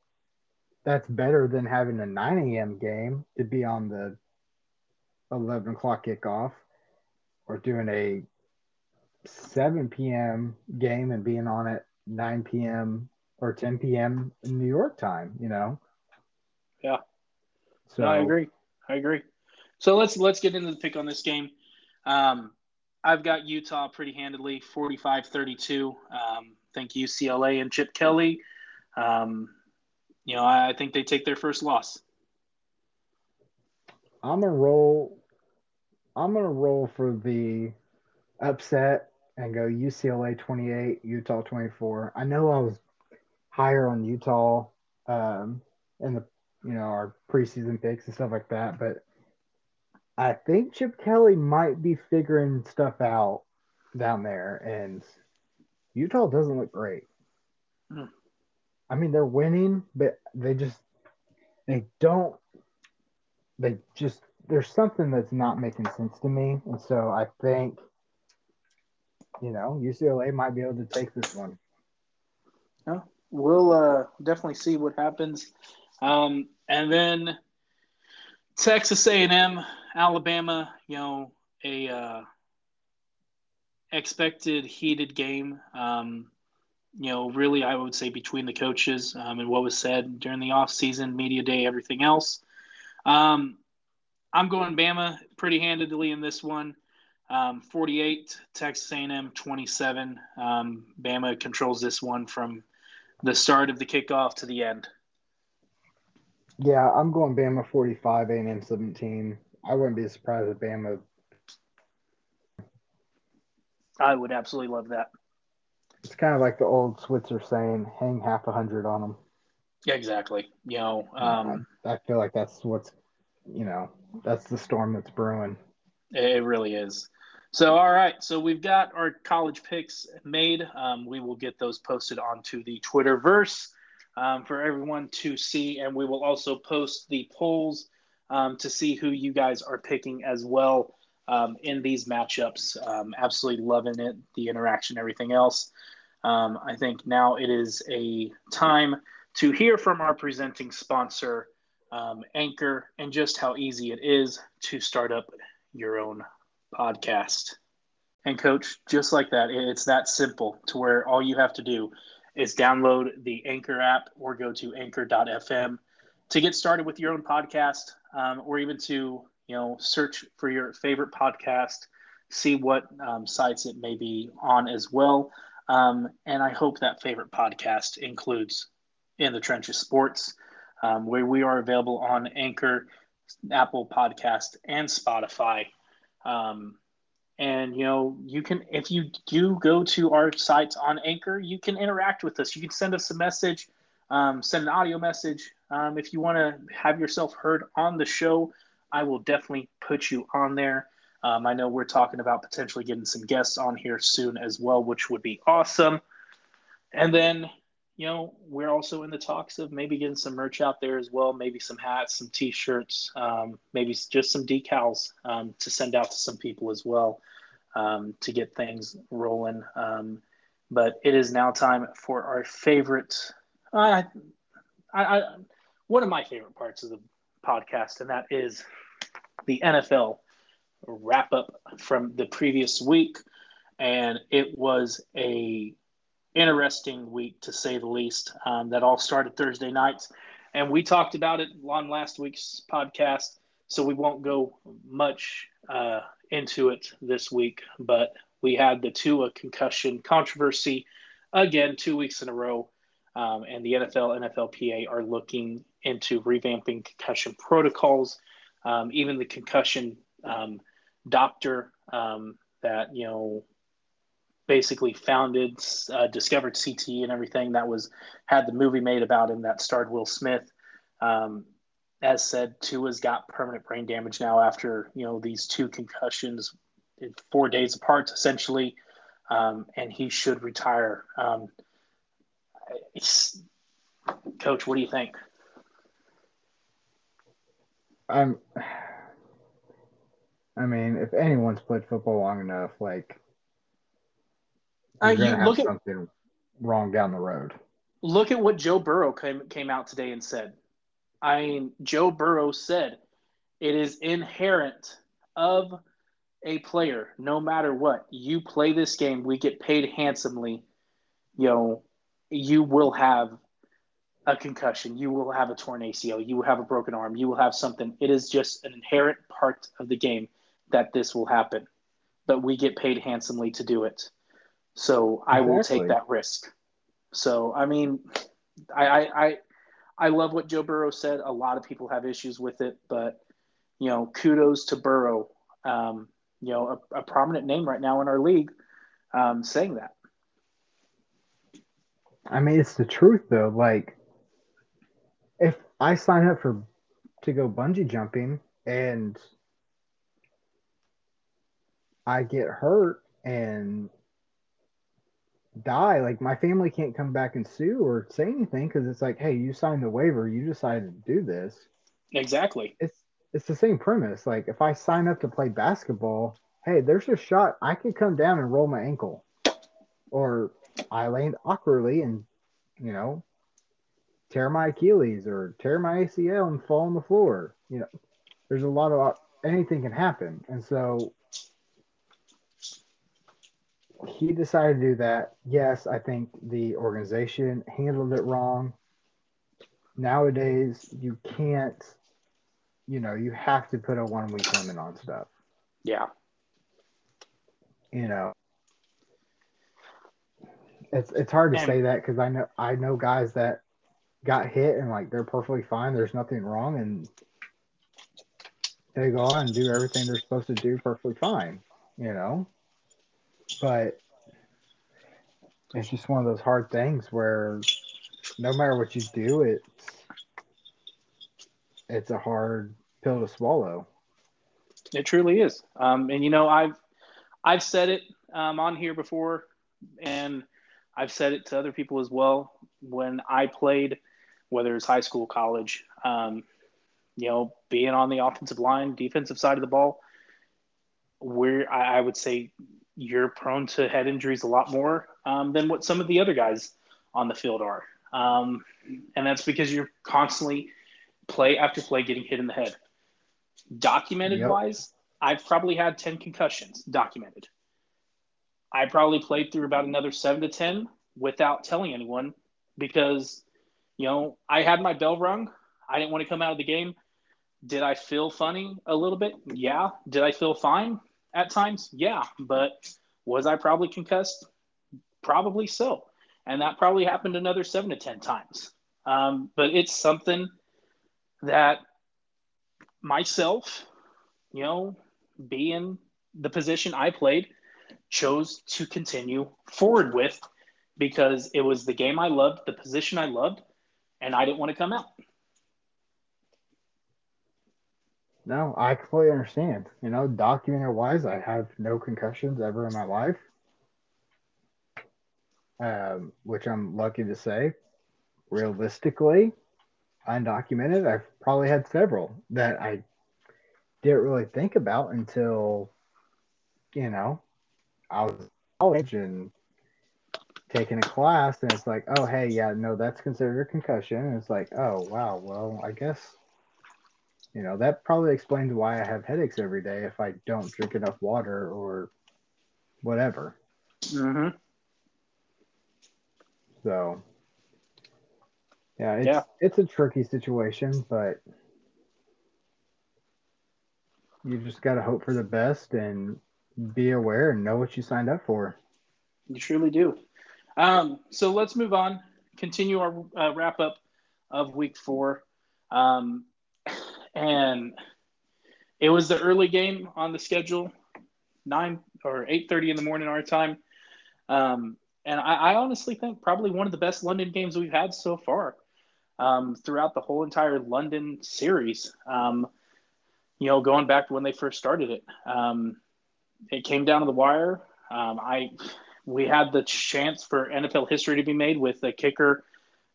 better than having a 9 a.m. game to be on the 11 o'clock kickoff, or doing a 7 p.m. game and being on it 9 p.m. or 10 p.m. New York time, you know? Yeah. So no, I agree. So let's get into the pick on this game. I've got Utah pretty handedly, 45-32. Think UCLA and Chip Kelly. You know, I think they take their first loss. I'm gonna roll for the upset and go UCLA 28, Utah 24. I know I was higher on Utah in the, you know, our preseason picks and stuff like that, but I think Chip Kelly might be figuring stuff out down there, and Utah doesn't look great. Mm. I mean, they're winning, but there's something that's not making sense to me, and so I think, you know, UCLA might be able to take this one. Yeah, we'll definitely see what happens. And then Texas A&M, Alabama, you know, a expected heated game, you know, really I would say between the coaches and what was said during the offseason, media day, everything else. I'm going Bama pretty handedly in this one. 48, Texas A&M 27. Bama controls this one from the start of the kickoff to the end. Yeah, I'm going Bama 45, A&M 17. I wouldn't be surprised if Bama. I would absolutely love that. It's kind of like the old Switzer saying, hang half 100 on them. Yeah, exactly. You know, I feel like that's what's, you know, that's the storm that's brewing. It really is. So, all right. So we've got our college picks made. We will get those posted onto the Twitterverse for everyone to see. And we will also post the polls to see who you guys are picking as well in these matchups. Absolutely loving it, the interaction, everything else. I think now it is a time to hear from our presenting sponsor, Anchor, and just how easy it is to start up your own podcast. And coach, just like that, it's that simple to where all you have to do is download the Anchor app or go to anchor.fm to get started with your own podcast, or even to, you know, search for your favorite podcast, see what sites it may be on as well. And I hope that favorite podcast includes In the Trenches Sports, where we are available on Anchor, Apple Podcast, and Spotify. And, you know, you can, if you do go to our sites on Anchor, you can interact with us. You can send us a message, send an audio message. If you want to have yourself heard on the show, I will definitely put you on there. I know we're talking about potentially getting some guests on here soon as well, which would be awesome. And then, you know, we're also in the talks of maybe getting some merch out there as well, maybe some hats, some T-shirts, maybe just some decals to send out to some people as well to get things rolling. But it is now time for our favorite one of my favorite parts of the podcast, and that is the NFL wrap-up from the previous week. And it was a interesting week, to say the least. That all started Thursday night, and we talked about it on last week's podcast, so we won't go much into it this week. But we had the Tua concussion controversy again 2 weeks in a row, and the NFL, NFLPA are looking into revamping concussion protocols. Even the concussion doctor that, you know, basically discovered CTE and everything that had the movie made about him that starred Will Smith, as said, Tua's got permanent brain damage now after, you know, these two concussions 4 days apart, essentially, and he should retire. Coach, what do you think? I mean, if anyone's played football long enough, like, you look at something wrong down the road. Look at what Joe Burrow came out today and said. I mean, Joe Burrow said it is inherent of a player, no matter what. You play this game, we get paid handsomely. You know, you will have a concussion. You will have a torn ACL. You will have a broken arm. You will have something. It is just an inherent part of the game that this will happen. But we get paid handsomely to do it. So I will take that risk. So, I mean, I love what Joe Burrow said. A lot of people have issues with it, but, you know, kudos to Burrow, you know, a prominent name right now in our league, saying that. I mean, it's the truth, though. Like, if I sign up to go bungee jumping and I get hurt and die, like, my family can't come back and sue or say anything, because it's like, hey, you signed the waiver, you decided to do this. Exactly. It's the same premise. Like, if I sign up to play basketball, hey, there's a shot I could come down and roll my ankle, or I land awkwardly and, you know, tear my Achilles or tear my ACL and fall on the floor. You know, there's a lot of anything can happen. And so he decided to do that. Yes, I think the organization handled it wrong. Nowadays, you can't, you know, you have to put a one-week limit on stuff. Yeah. You know, it's hard to say that, because I know guys that got hit and, like, they're perfectly fine. There's nothing wrong, and they go on and do everything they're supposed to do perfectly fine, you know? But it's just one of those hard things where no matter what you do, it's a hard pill to swallow. It truly is. And, you know, I've said it on here before, and I've said it to other people as well. When I played, whether it's high school, college, you know, being on the offensive line, defensive side of the ball, where I would say – you're prone to head injuries a lot more than what some of the other guys on the field are. And that's because you're constantly, play after play, getting hit in the head. Documented-wise, I've probably had 10 concussions documented. I probably played through about another 7 to 10 without telling anyone, because, you know, I had my bell rung. I didn't want to come out of the game. Did I feel funny a little bit? Yeah. Did I feel fine? At times, yeah, but was I probably concussed? Probably so, and that probably happened another 7 to 10 times. But it's something that myself, you know, being the position I played, chose to continue forward with, because it was the game I loved, the position I loved, and I didn't want to come out. No, I completely understand. You know, documentary-wise, I have no concussions ever in my life. which I'm lucky to say. Realistically, undocumented, I've probably had several that I didn't really think about until, you know, I was in college and taking a class, and it's like, oh, hey, yeah, no, that's considered a concussion. And it's like, oh, wow, well, I guess, you know, that probably explains why I have headaches every day if I don't drink enough water or whatever. Mm-hmm. So, yeah, it's a tricky situation, but you just got to hope for the best and be aware and know what you signed up for. You truly do. So let's move on, continue our wrap up of week four. And it was the early game on the schedule, 9 or 8:30 in the morning our time. And I honestly think probably one of the best London games we've had so far throughout the whole entire London series. You know, going back to when they first started it, it came down to the wire. We had the chance for NFL history to be made with the kicker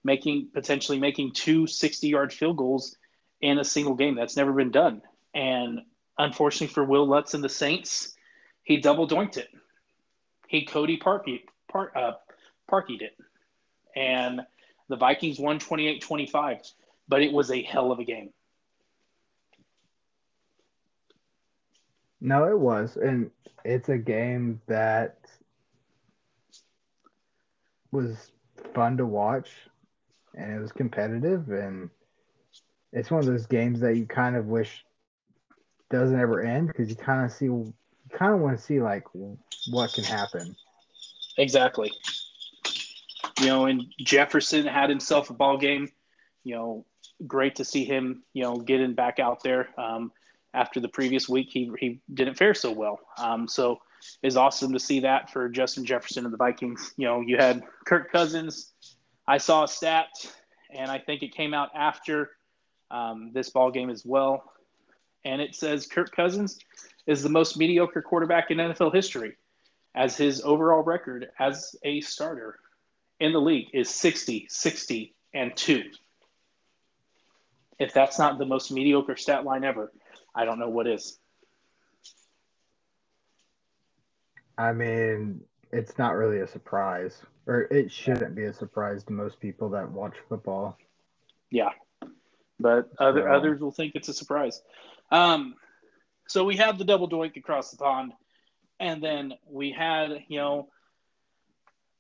potentially making two 60-yard field goals in a single game. That's never been done. And unfortunately for Will Lutz and the Saints, he double doinked it. He Cody Parkey'd it. And the Vikings won 28-25, but it was a hell of a game. No, it was. And it's a game that was fun to watch, and it was competitive, and it's one of those games that you kind of wish doesn't ever end, because you kind of want to see like what can happen. Exactly. You know, and Jefferson had himself a ball game. You know, great to see him, you know, getting back out there. After the previous week, he didn't fare so well. So it's awesome to see that for Justin Jefferson and the Vikings. You know, you had Kirk Cousins. I saw a stat, and I think it came out after this ball game as well. And it says Kirk Cousins is the most mediocre quarterback in NFL history, as his overall record as a starter in the league is 60-60-2. If that's not the most mediocre stat line ever, I don't know what is. I mean, it's not really a surprise, or it shouldn't be a surprise to most people that watch football. Yeah, but others will think it's a surprise. So we had the double doink across the pond, and then we had, you know,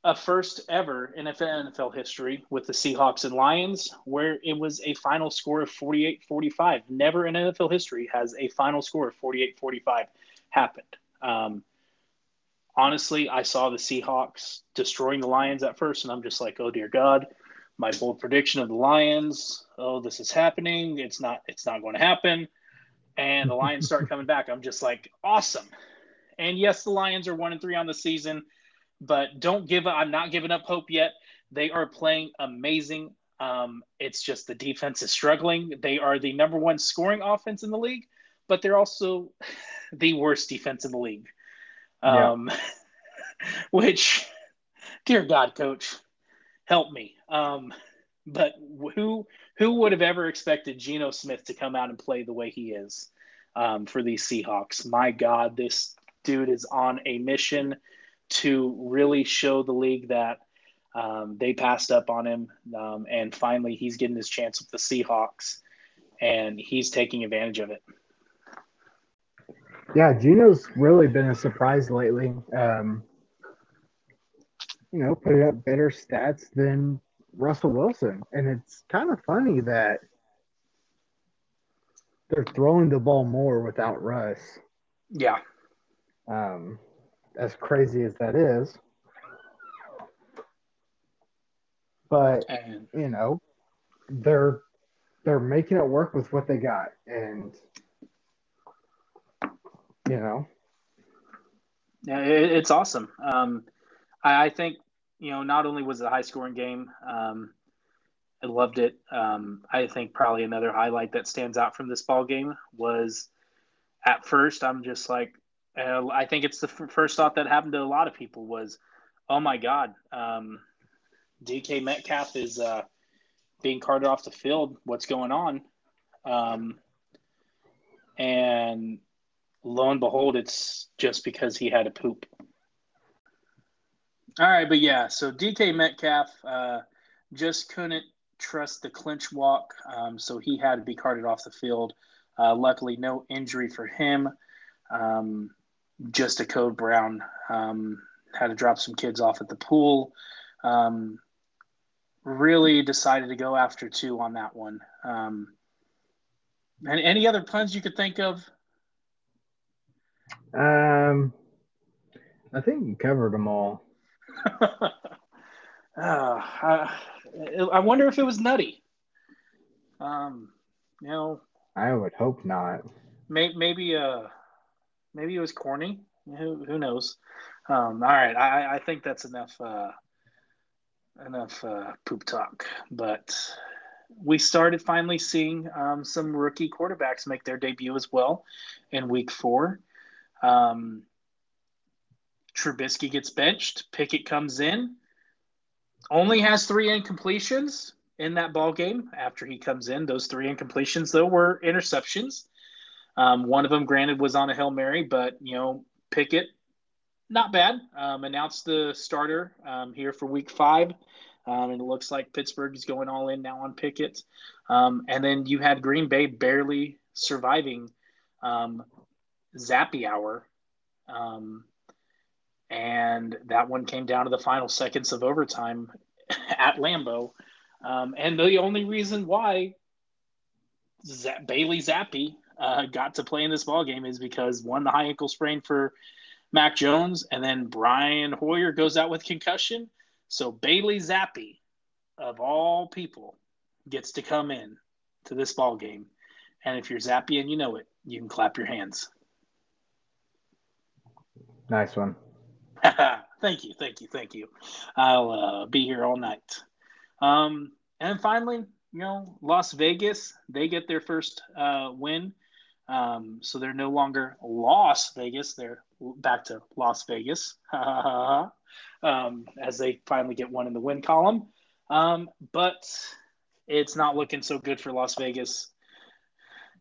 a first ever in NFL history with the Seahawks and Lions, where it was a final score of 48-45. Never in NFL history has a final score of 48-45 happened. Honestly, I saw the Seahawks destroying the Lions at first, and I'm just like, oh, dear God, my bold prediction of the Lions. Oh, this is happening. It's not going to happen. And the Lions start coming back. I'm just like, awesome. And, yes, the Lions are 1-3 on the season, but don't give up. I'm not giving up hope yet. They are playing amazing. It's just the defense is struggling. They are the number one scoring offense in the league, but they're also the worst defense in the league. Which, dear God, coach, help me. But who would have ever expected Geno Smith to come out and play the way he is for these Seahawks? My God, this dude is on a mission to really show the league that they passed up on him. And finally, he's getting his chance with the Seahawks, and he's taking advantage of it. Yeah, Geno's really been a surprise lately. You know, putting up better stats than Russell Wilson. And it's kind of funny that they're throwing the ball more without Russ. Yeah. As crazy as that is. But, you know, they're making it work with what they got. And, you know, yeah, it's awesome. I think, you know, not only was it a high scoring game, I loved it. I think probably another highlight that stands out from this ball game was, at first I'm just like, I think it's the first thought that happened to a lot of people was, Oh my God. DK Metcalf is being carted off the field. What's going on? And lo and behold, it's just because he had a poop. All right, but yeah, so DK Metcalf just couldn't trust the clinch walk, so he had to be carted off the field. Luckily, no injury for him, just a code brown. Had to drop some kids off at the pool. Really decided to go after two on that one. And any other puns you could think of? I think you covered them all. I wonder if it was nutty. You know, I would hope not. Maybe it was corny. Who knows? All right, I think that's enough poop talk. But we started finally seeing some rookie quarterbacks make their debut as well in Week 4. Trubisky gets benched. Pickett comes in. Only has 3 incompletions in that ball game after he comes in. Those 3 incompletions, though, were interceptions. One of them, granted, was on a Hail Mary, but, you know, Pickett, not bad. Announced the starter here for Week 5. And it looks like Pittsburgh is going all in now on Pickett. And then you had Green Bay barely surviving Zappy Hour. And that one came down to the final seconds of overtime at Lambeau. And the only reason why Bailey Zappy got to play in this ballgame is because, one, the high ankle sprain for Mac Jones, and then Brian Hoyer goes out with concussion. So Bailey Zappy, of all people, gets to come in to this ballgame. And if you're Zappy and you know it, you can clap your hands. Nice one. Thank you. I'll be here all night. And finally, you know, Las Vegas, they get their first win. So they're no longer Las Vegas. They're back to Las Vegas as they finally get one in the win column. But it's not looking so good for Las Vegas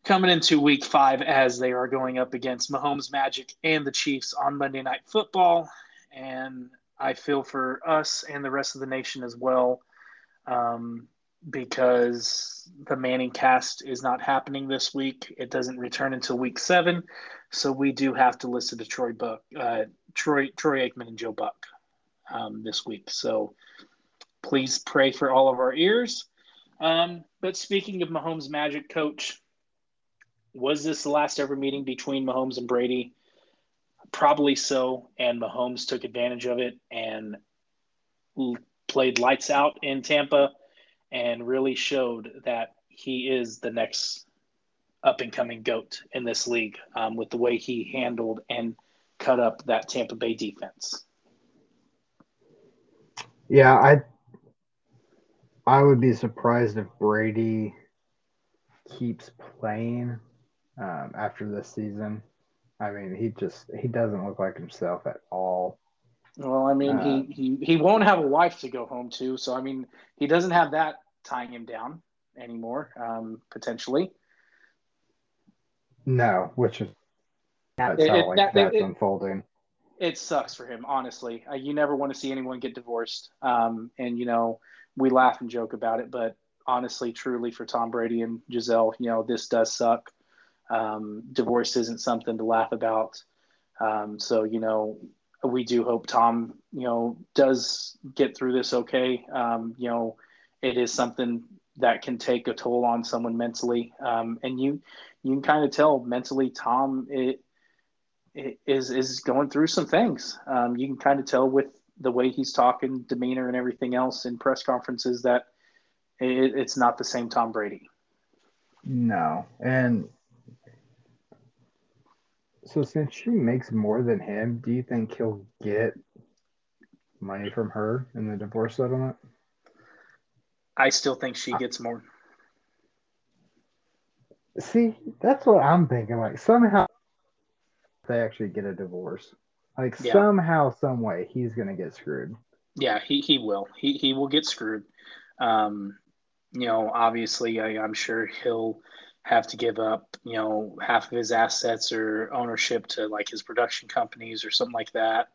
coming into Week 5 as they are going up against Mahomes Magic and the Chiefs on Monday Night Football. And I feel for us and the rest of the nation as well, because the Manning cast is not happening this week. It doesn't return until Week 7, so we do have to listen to Troy Aikman and Joe Buck this week. So please pray for all of our ears. But speaking of Mahomes Magic, Coach, was this the last ever meeting between Mahomes and Brady? Probably so, and Mahomes took advantage of it and played lights out in Tampa and really showed that he is the next up-and-coming GOAT in this league with the way he handled and cut up that Tampa Bay defense. Yeah, I would be surprised if Brady keeps playing after this season. I mean, he doesn't look like himself at all. Well, I mean, he won't have a wife to go home to, so I mean, he doesn't have that tying him down anymore, potentially. No, which is that's unfolding. It sucks for him, honestly. You never want to see anyone get divorced, and you know, we laugh and joke about it, but honestly, truly, for Tom Brady and Giselle, you know, this does suck. Divorce isn't something to laugh about. So, you know, we do hope Tom, you know, does get through this okay. You know, it is something that can take a toll on someone mentally. And you can kind of tell mentally Tom is going through some things. You can kind of tell with the way he's talking, demeanor and everything else in press conferences that it's not the same Tom Brady. No. And so since she makes more than him, do you think he'll get money from her in the divorce settlement? I still think she gets more. See, that's what I'm thinking. Like, somehow they actually get a divorce. Like, somehow, some way, he's going to get screwed. Yeah, he will. He will get screwed. You know, obviously, I'm sure he'll have to give up, you know, half of his assets or ownership to, like, his production companies or something like that.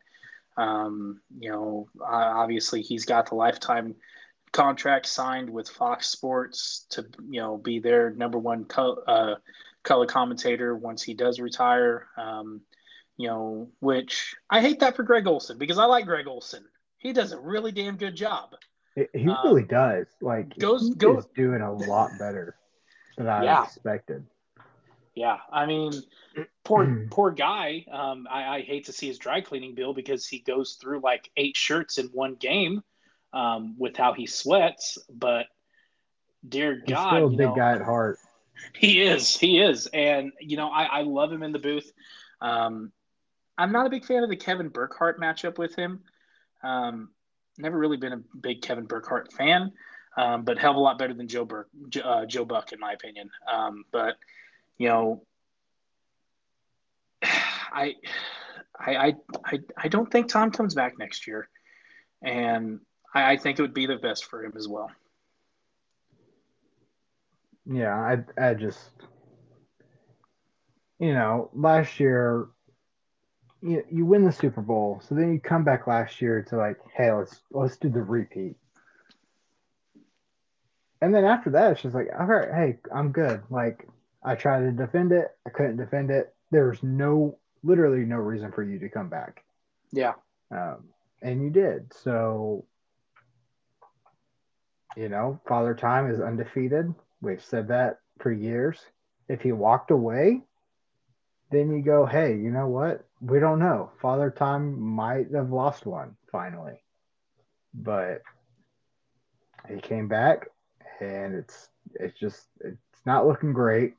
You know, obviously, he's got the lifetime contract signed with Fox Sports to, you know, be their number one color commentator once he does retire. You know, which I hate that for Greg Olson, because I like Greg Olson. He does a really damn good job. He really does. Like, he's doing a lot better than I expected. Yeah, I mean, poor guy. I hate to see his dry cleaning bill, because he goes through like 8 shirts in one game with how he sweats. But dear God, he's still a big guy at heart. He is, and you know, I love him in the booth. I'm not a big fan of the Kevin Burkhardt matchup with him. Never really been a big Kevin Burkhardt fan, but hell of a lot better than Joe Buck, in my opinion. But you know, I don't think Tom comes back next year, and I think it would be the best for him as well. Yeah, I just, you know, last year, you win the Super Bowl, so then you come back last year to like, hey, let's do the repeat. And then after that, it's just like, all right, hey, I'm good. Like, I tried to defend it. I couldn't defend it. There's literally no reason for you to come back. Yeah. And you did. So, you know, Father Time is undefeated. We've said that for years. If he walked away, then you go, hey, you know what? We don't know. Father Time might have lost one finally. But he came back, and it's not looking great.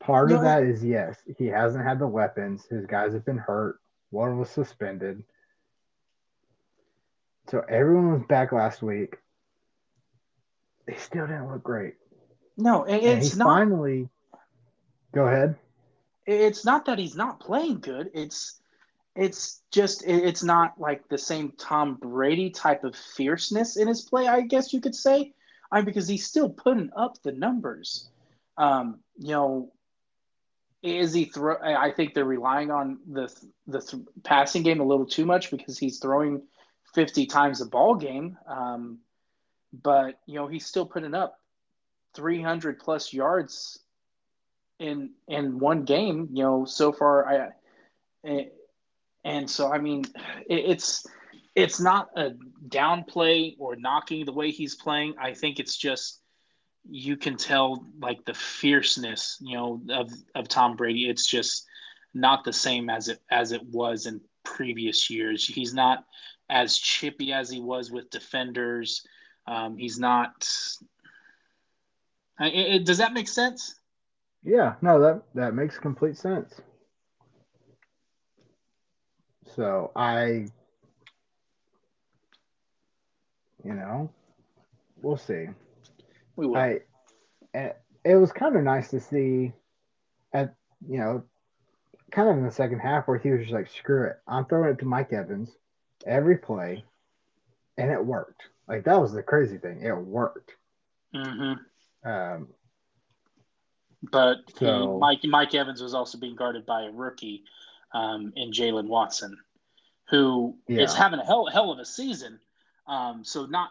Part of that is, yes, he hasn't had the weapons. His guys have been hurt. One was suspended. So everyone was back last week. They still didn't look great. No, it's not. Finally, go ahead. It's not that he's not playing good. It's just, it's not like the same Tom Brady type of fierceness in his play, I guess you could say. Because he's still putting up the numbers. You know, I think they're relying on the passing game a little too much, because he's throwing 50 times a ball game. But you know, he's still putting up 300 plus yards in one game, you know, so far. And so, I mean, it's not a downplay or knocking the way he's playing. I think it's just, you can tell, like, the fierceness, you know, of Tom Brady. It's just not the same as it was in previous years. He's not as chippy as he was with defenders. He's not. Does that make sense? Yeah, no, that makes complete sense. So you know, we'll see. We will. It was kind of nice to see, at you know, kind of in the second half, where he was just like, screw it, I'm throwing it to Mike Evans every play, and it worked. Like, that was the crazy thing. It worked. Mm-hmm. But so, Mike Evans was also being guarded by a rookie in Jalen Watson, who is having a hell of a season. So not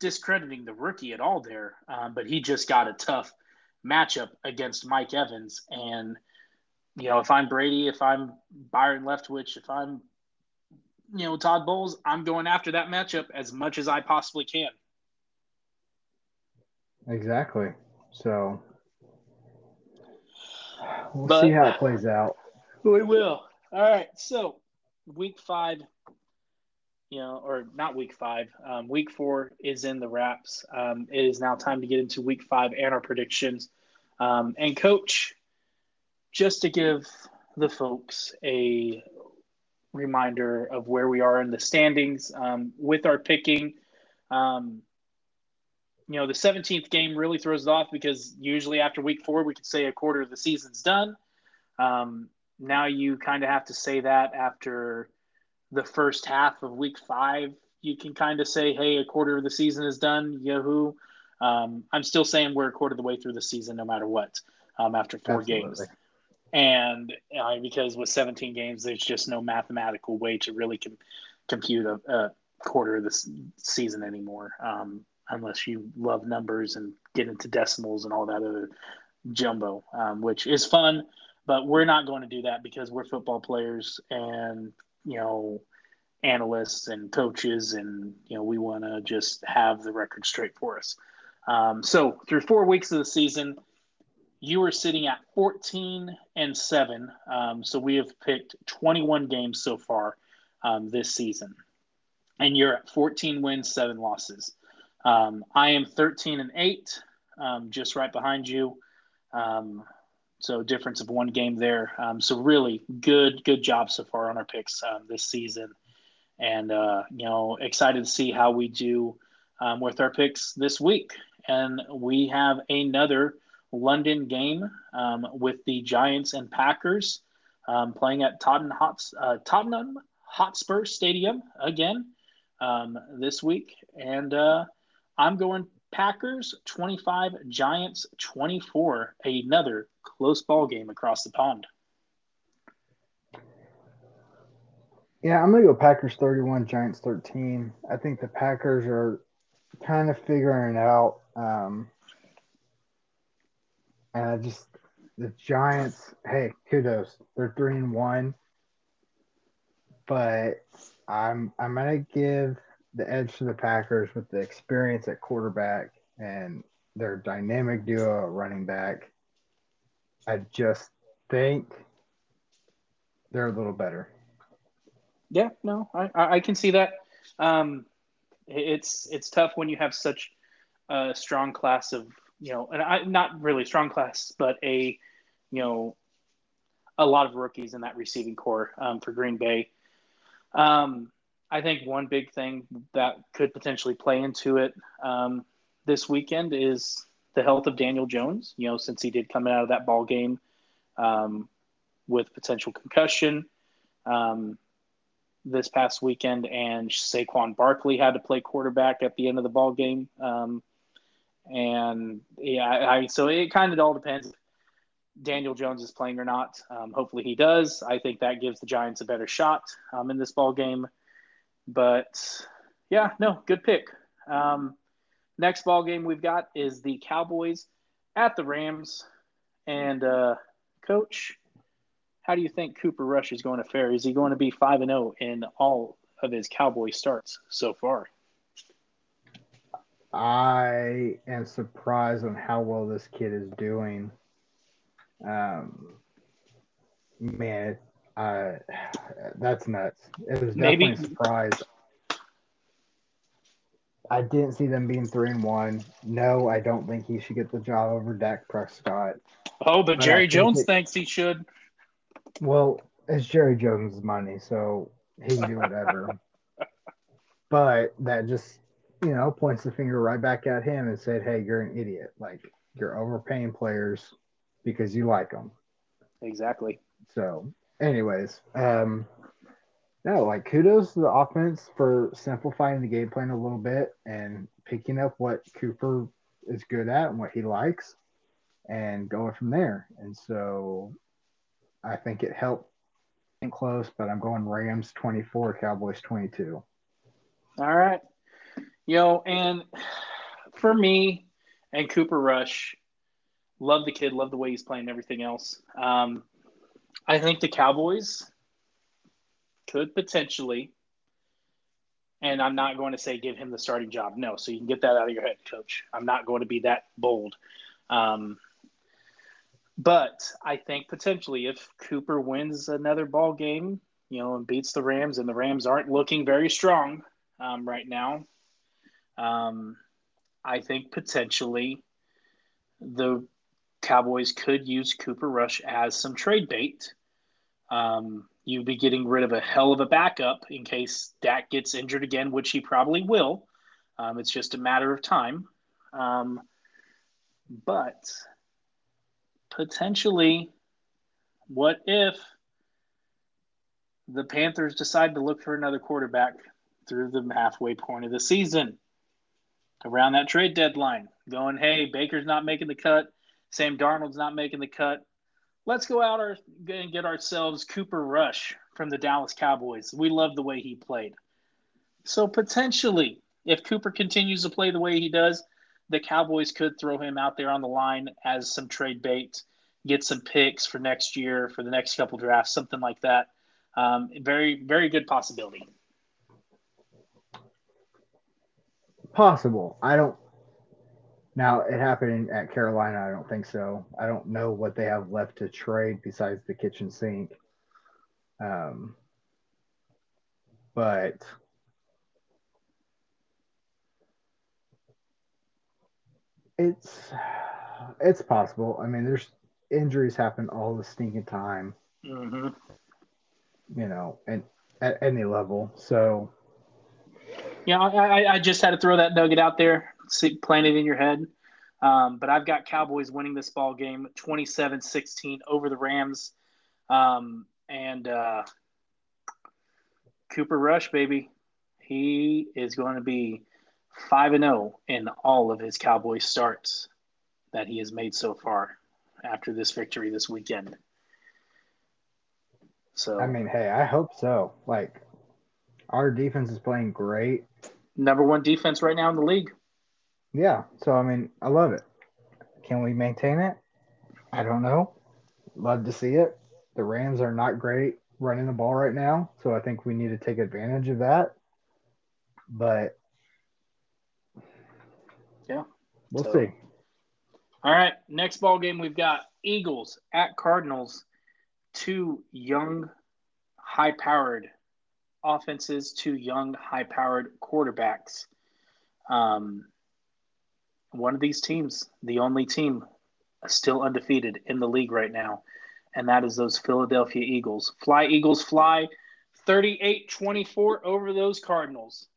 discrediting the rookie at all there, but he just got a tough matchup against Mike Evans. And, you know, if I'm Brady, if I'm Byron Leftwich, if I'm, you know, Todd Bowles, I'm going after that matchup as much as I possibly can. Exactly. So we'll see how it plays out. We will. All right. So week 5, you know, or not week 5, week 4 is in the wraps. It is now time to get into week 5 and our predictions. And Coach, just to give the folks a reminder of where we are in the standings with our picking, you know, the 17th game really throws it off, because usually after week 4, we could say a quarter of the season's done. Now you kind of have to say that after the first half of week 5, you can kind of say, hey, a quarter of the season is done. Yahoo. I'm still saying we're a quarter of the way through the season, no matter what, after four games. And because with 17 games, there's just no mathematical way to really compute a quarter of the season anymore. Unless you love numbers and get into decimals and all that other jumbo, which is fun, but we're not going to do that because we're football players and, analysts and coaches, and we want to just have the record straight for us. So through 4 weeks of the season, you are sitting at 14-7. So we have picked 21 games so far this season, and you're at 14 wins, 7 losses. I am 13-8, just right behind you. So difference of 1 game there. So really good job so far on our picks this season. And, excited to see how we do with our picks this week. And we have another London game with the Giants and Packers playing at Tottenham Hotspur Stadium again this week. And I'm going Packers 25, Giants 24, another close ball game across the pond. Yeah, I'm going to go Packers 31, Giants 13. I think the Packers are kind of figuring it out. And just the Giants, hey, kudos. They're 3-1. But I'm going to give the edge to the Packers with the experience at quarterback and their dynamic duo at running back. I just think they're a little better. Yeah, no, I can see that. It's tough when you have such a strong class of, and not really strong class, but a lot of rookies in that receiving core for Green Bay. I think one big thing that could potentially play into it this weekend is the health of Daniel Jones, since he did come out of that ball game with potential concussion. This past weekend, and Saquon Barkley had to play quarterback at the end of the ball game. So it kind of all depends if Daniel Jones is playing or not. Hopefully he does. I think that gives the Giants a better shot in this ball game. But yeah, no, good pick. Next ball game we've got is the Cowboys at the Rams. And Coach, how do you think Cooper Rush is going to fare? Is he going to be 5-0 in all of his Cowboy starts so far? I am surprised on how well this kid is doing. That's nuts. It was definitely a surprise. I didn't see them being 3-1. No, I don't think he should get the job over Dak Prescott. Oh, but Jerry Jones thinks he should. Well, it's Jerry Jones' money, so he can do whatever. But that just, points the finger right back at him and said, hey, you're an idiot. Like, you're overpaying players because you like them. Exactly. So, anyways, kudos to the offense for simplifying the game plan a little bit and picking up what Cooper is good at and what he likes and going from there. And so – I think it helped close, but I'm going Rams 24, Cowboys 22. All right. And for me and Cooper Rush, love the kid, love the way he's playing and everything else. I think the Cowboys could potentially, and I'm not going to say give him the starting job. No, so you can get that out of your head, Coach. I'm not going to be that bold. But I think potentially if Cooper wins another ball game, and beats the Rams, and the Rams aren't looking very strong right now, I think potentially the Cowboys could use Cooper Rush as some trade bait. You'd be getting rid of a hell of a backup in case Dak gets injured again, which he probably will. It's just a matter of time. But potentially, what if the Panthers decide to look for another quarterback through the halfway point of the season, around that trade deadline, going, hey, Baker's not making the cut. Sam Darnold's not making the cut. Let's go out and get ourselves Cooper Rush from the Dallas Cowboys. We love the way he played. So potentially, if Cooper continues to play the way he does, the Cowboys could throw him out there on the line as some trade bait, get some picks for next year, for the next couple drafts, something like that. Very, very good possibility. Possible. I don't – now, it happened at Carolina. I don't think so. I don't know what they have left to trade besides the kitchen sink. But – It's possible. I mean, there's injuries happen all the stinking time, you know, and at any level. So, yeah, I just had to throw that nugget out there, plant it in your head. But I've got Cowboys winning this ball game, 27-16 over the Rams, and Cooper Rush, baby, he is going to be 5-0 in all of his Cowboys starts that he has made so far after this victory this weekend. So I mean, hey, I hope so. Like, our defense is playing great. Number one defense right now in the league. Yeah. So, I mean, I love it. Can we maintain it? I don't know. Love to see it. The Rams are not great running the ball right now, so I think we need to take advantage of that. But yeah. We'll see. All right. Next ball game, we've got Eagles at Cardinals. Two young, high-powered offenses, two young, high-powered quarterbacks. One of these teams, the only team still undefeated in the league right now, and that is those Philadelphia Eagles. Fly, Eagles, fly, 38-24 over those Cardinals.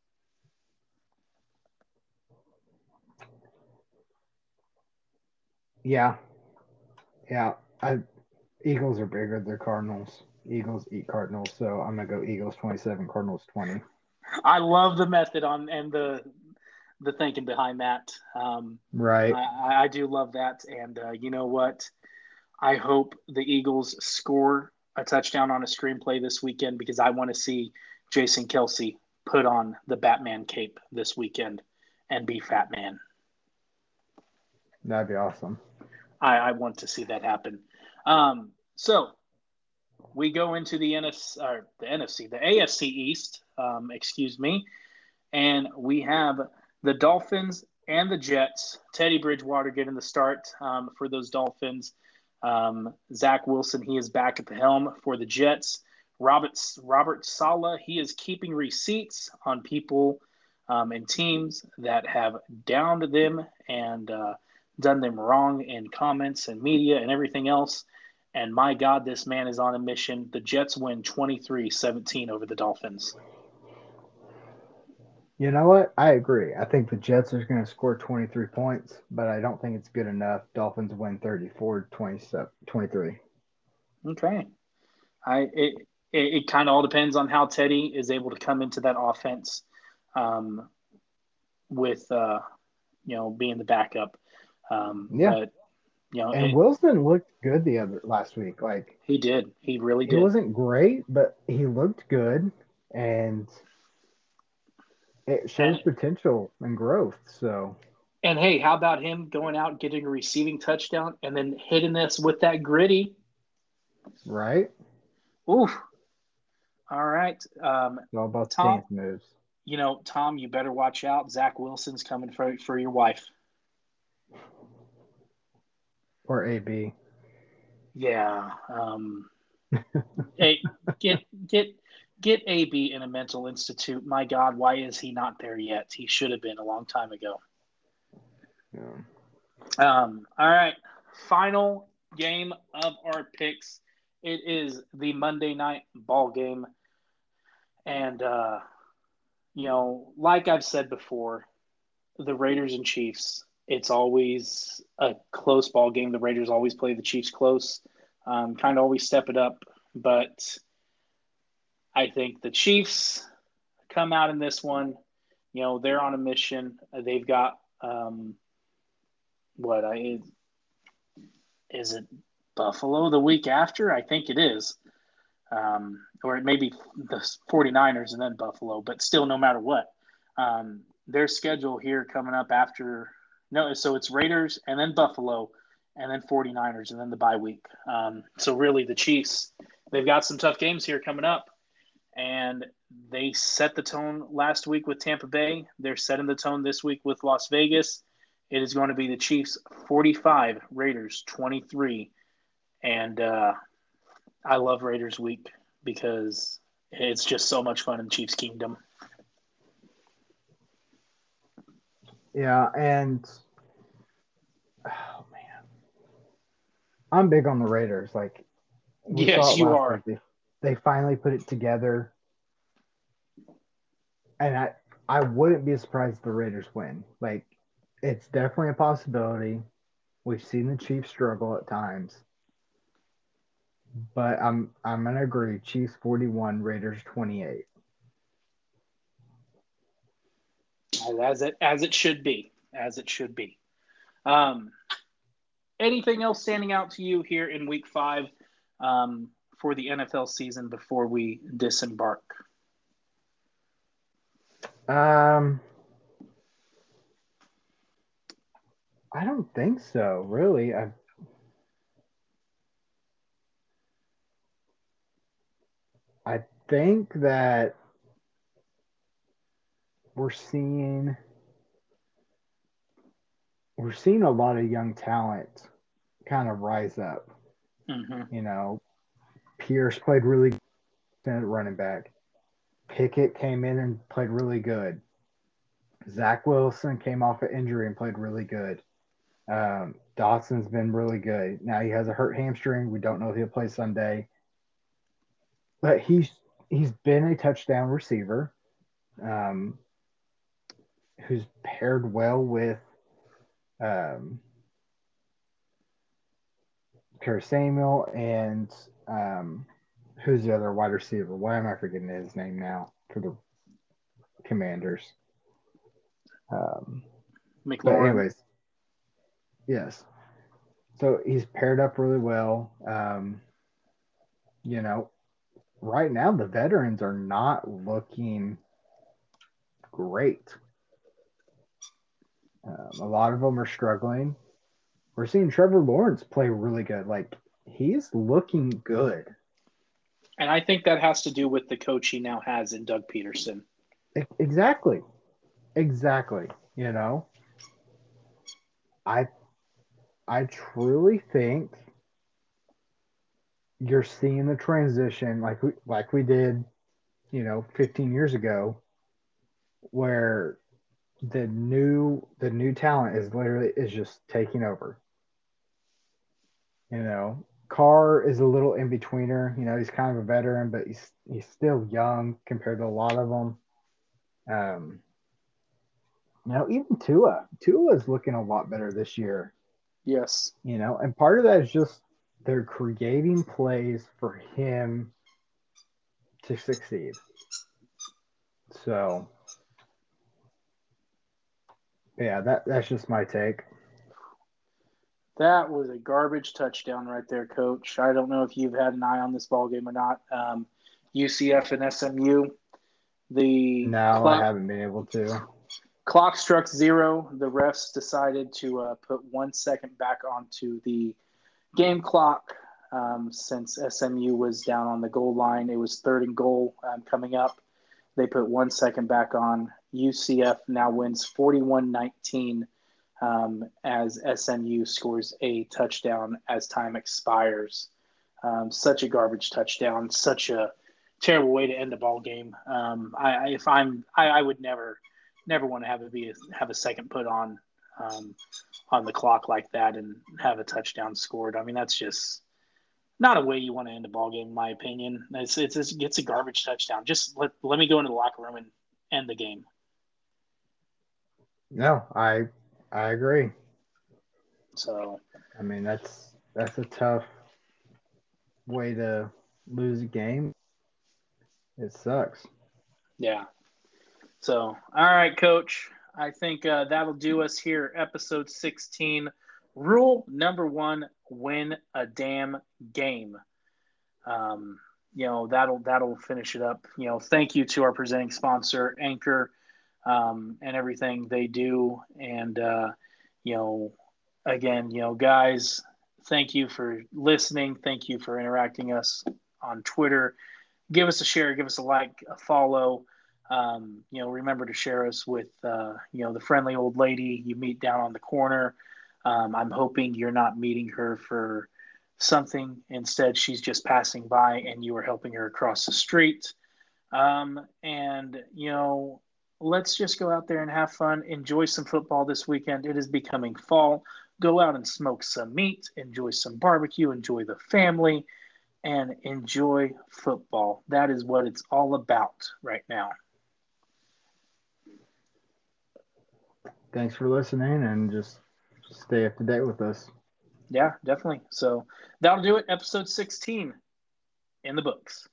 Yeah. Eagles are bigger than Cardinals. Eagles eat Cardinals, so I'm gonna go Eagles 27, Cardinals 20. I love the method and the thinking behind that. Right. I do love that, and you know what? I hope the Eagles score a touchdown on a screenplay this weekend because I want to see Jason Kelce put on the Batman cape this weekend and be Fat Man. That'd be awesome. I want to see that happen. So we go into the AFC East, and we have the Dolphins and the Jets. Teddy Bridgewater getting the start for those Dolphins. Zach Wilson, he is back at the helm for the Jets. Robert Saleh, he is keeping receipts on people and teams that have downed them and done them wrong in comments and media and everything else. And my God, this man is on a mission. The Jets win 23-17 over the Dolphins. You know what? I agree. I think the Jets are going to score 23 points, but I don't think it's good enough. Dolphins win 34-23. Okay. It kind of all depends on how Teddy is able to come into that offense with being the backup. Yeah. But, you know, Wilson looked good last week. Like, he did. He really did. He wasn't great, but he looked good, and it shows potential and growth. So, and hey, how about him going out and getting a receiving touchdown and then hitting us with that gritty? Right. Oof. All right. It's all about Tom moves. You know, Tom, you better watch out. Zach Wilson's coming for your wife. Or AB. Yeah. Hey, get AB in a mental institute. My God, why is he not there yet? He should have been a long time ago. Yeah. All right. Final game of our picks. It is the Monday night ball game. And, like I've said before, the Raiders and Chiefs, it's always a close ball game. The Raiders always play the Chiefs close, kind of always step it up. But I think the Chiefs come out in this one. You know, they're on a mission. They've got is it Buffalo the week after? I think it is. Or it may be the 49ers and then Buffalo, but still, no matter what. Their schedule here coming up after – no, so it's Raiders and then Buffalo and then 49ers and then the bye week. So really the Chiefs, they've got some tough games here coming up, and they set the tone last week with Tampa Bay. They're setting the tone this week with Las Vegas. It is going to be the Chiefs 45, Raiders 23, and I love Raiders week because it's just so much fun in Chiefs Kingdom. Yeah, and oh man, I'm big on the Raiders. Like, yes, you are. They finally put it together, and I wouldn't be surprised if the Raiders win. Like, it's definitely a possibility. We've seen the Chiefs struggle at times, but I'm gonna agree. Chiefs 41, Raiders 28. As it should be. Anything else standing out to you here in Week 5 for the NFL season before we disembark? I don't think so, really. I think that we're seeing a lot of young talent kind of rise up. Mm-hmm. You know, Pierce played really good at running back. Pickett came in and played really good. Zach Wilson came off an injury and played really good. Dotson's been really good. Now he has a hurt hamstring. We don't know if he'll play Sunday. But he's been a touchdown receiver. Who's paired well with Curtis Samuel and who's the other wide receiver? Why am I forgetting his name now for the Commanders? McLaurin. Anyways, yes. So he's paired up really well. You know, right now the veterans are not looking great. A lot of them are struggling. We're seeing Trevor Lawrence play really good. Like, he's looking good. And I think that has to do with the coach he now has in Doug Peterson. Exactly. You know, I truly think you're seeing the transition like we did, you know, 15 years ago, where the new talent is just taking over. You know, Carr is a little in betweener. You know, he's kind of a veteran, but he's still young compared to a lot of them. You know, even Tua's looking a lot better this year. Yes. You know, and part of that is just they're creating plays for him to succeed. So. Yeah, that's just my take. That was a garbage touchdown right there, Coach. I don't know if you've had an eye on this ballgame or not. UCF and SMU. I haven't been able to. Clock struck zero. The refs decided to put 1 second back onto the game clock since SMU was down on the goal line. It was 3rd and goal coming up. They put 1 second back on. UCF now wins 41-19 as SMU scores a touchdown as time expires. Such a garbage touchdown, such a terrible way to end a ball game. I would never want to have a second put on the clock like that and have a touchdown scored. I mean, that's just not a way you want to end a ball game, in my opinion. It's a garbage touchdown. Just let me go into the locker room and end the game. No, I agree. So, I mean, that's a tough way to lose a game. It sucks. Yeah. So, all right, Coach. I think that'll do us here. Episode 16. Rule number one: win a damn game. You know, that'll finish it up. You know, thank you to our presenting sponsor, Anchor, and everything they do. And you know, again, you know, guys, thank you for listening. Thank you for interacting us on Twitter. Give us a share. Give us a like. A follow. You know, remember to share us with, you know, the friendly old lady you meet down on the corner. I'm hoping you're not meeting her for something. Instead, she's just passing by and you are helping her across the street. And, you know, let's just go out there and have fun. Enjoy some football this weekend. It is becoming fall. Go out and smoke some meat. Enjoy some barbecue. Enjoy the family. And enjoy football. That is what it's all about right now. Thanks for listening, and just stay up to date with us. Yeah, definitely. So that'll do it. Episode 16 in the books.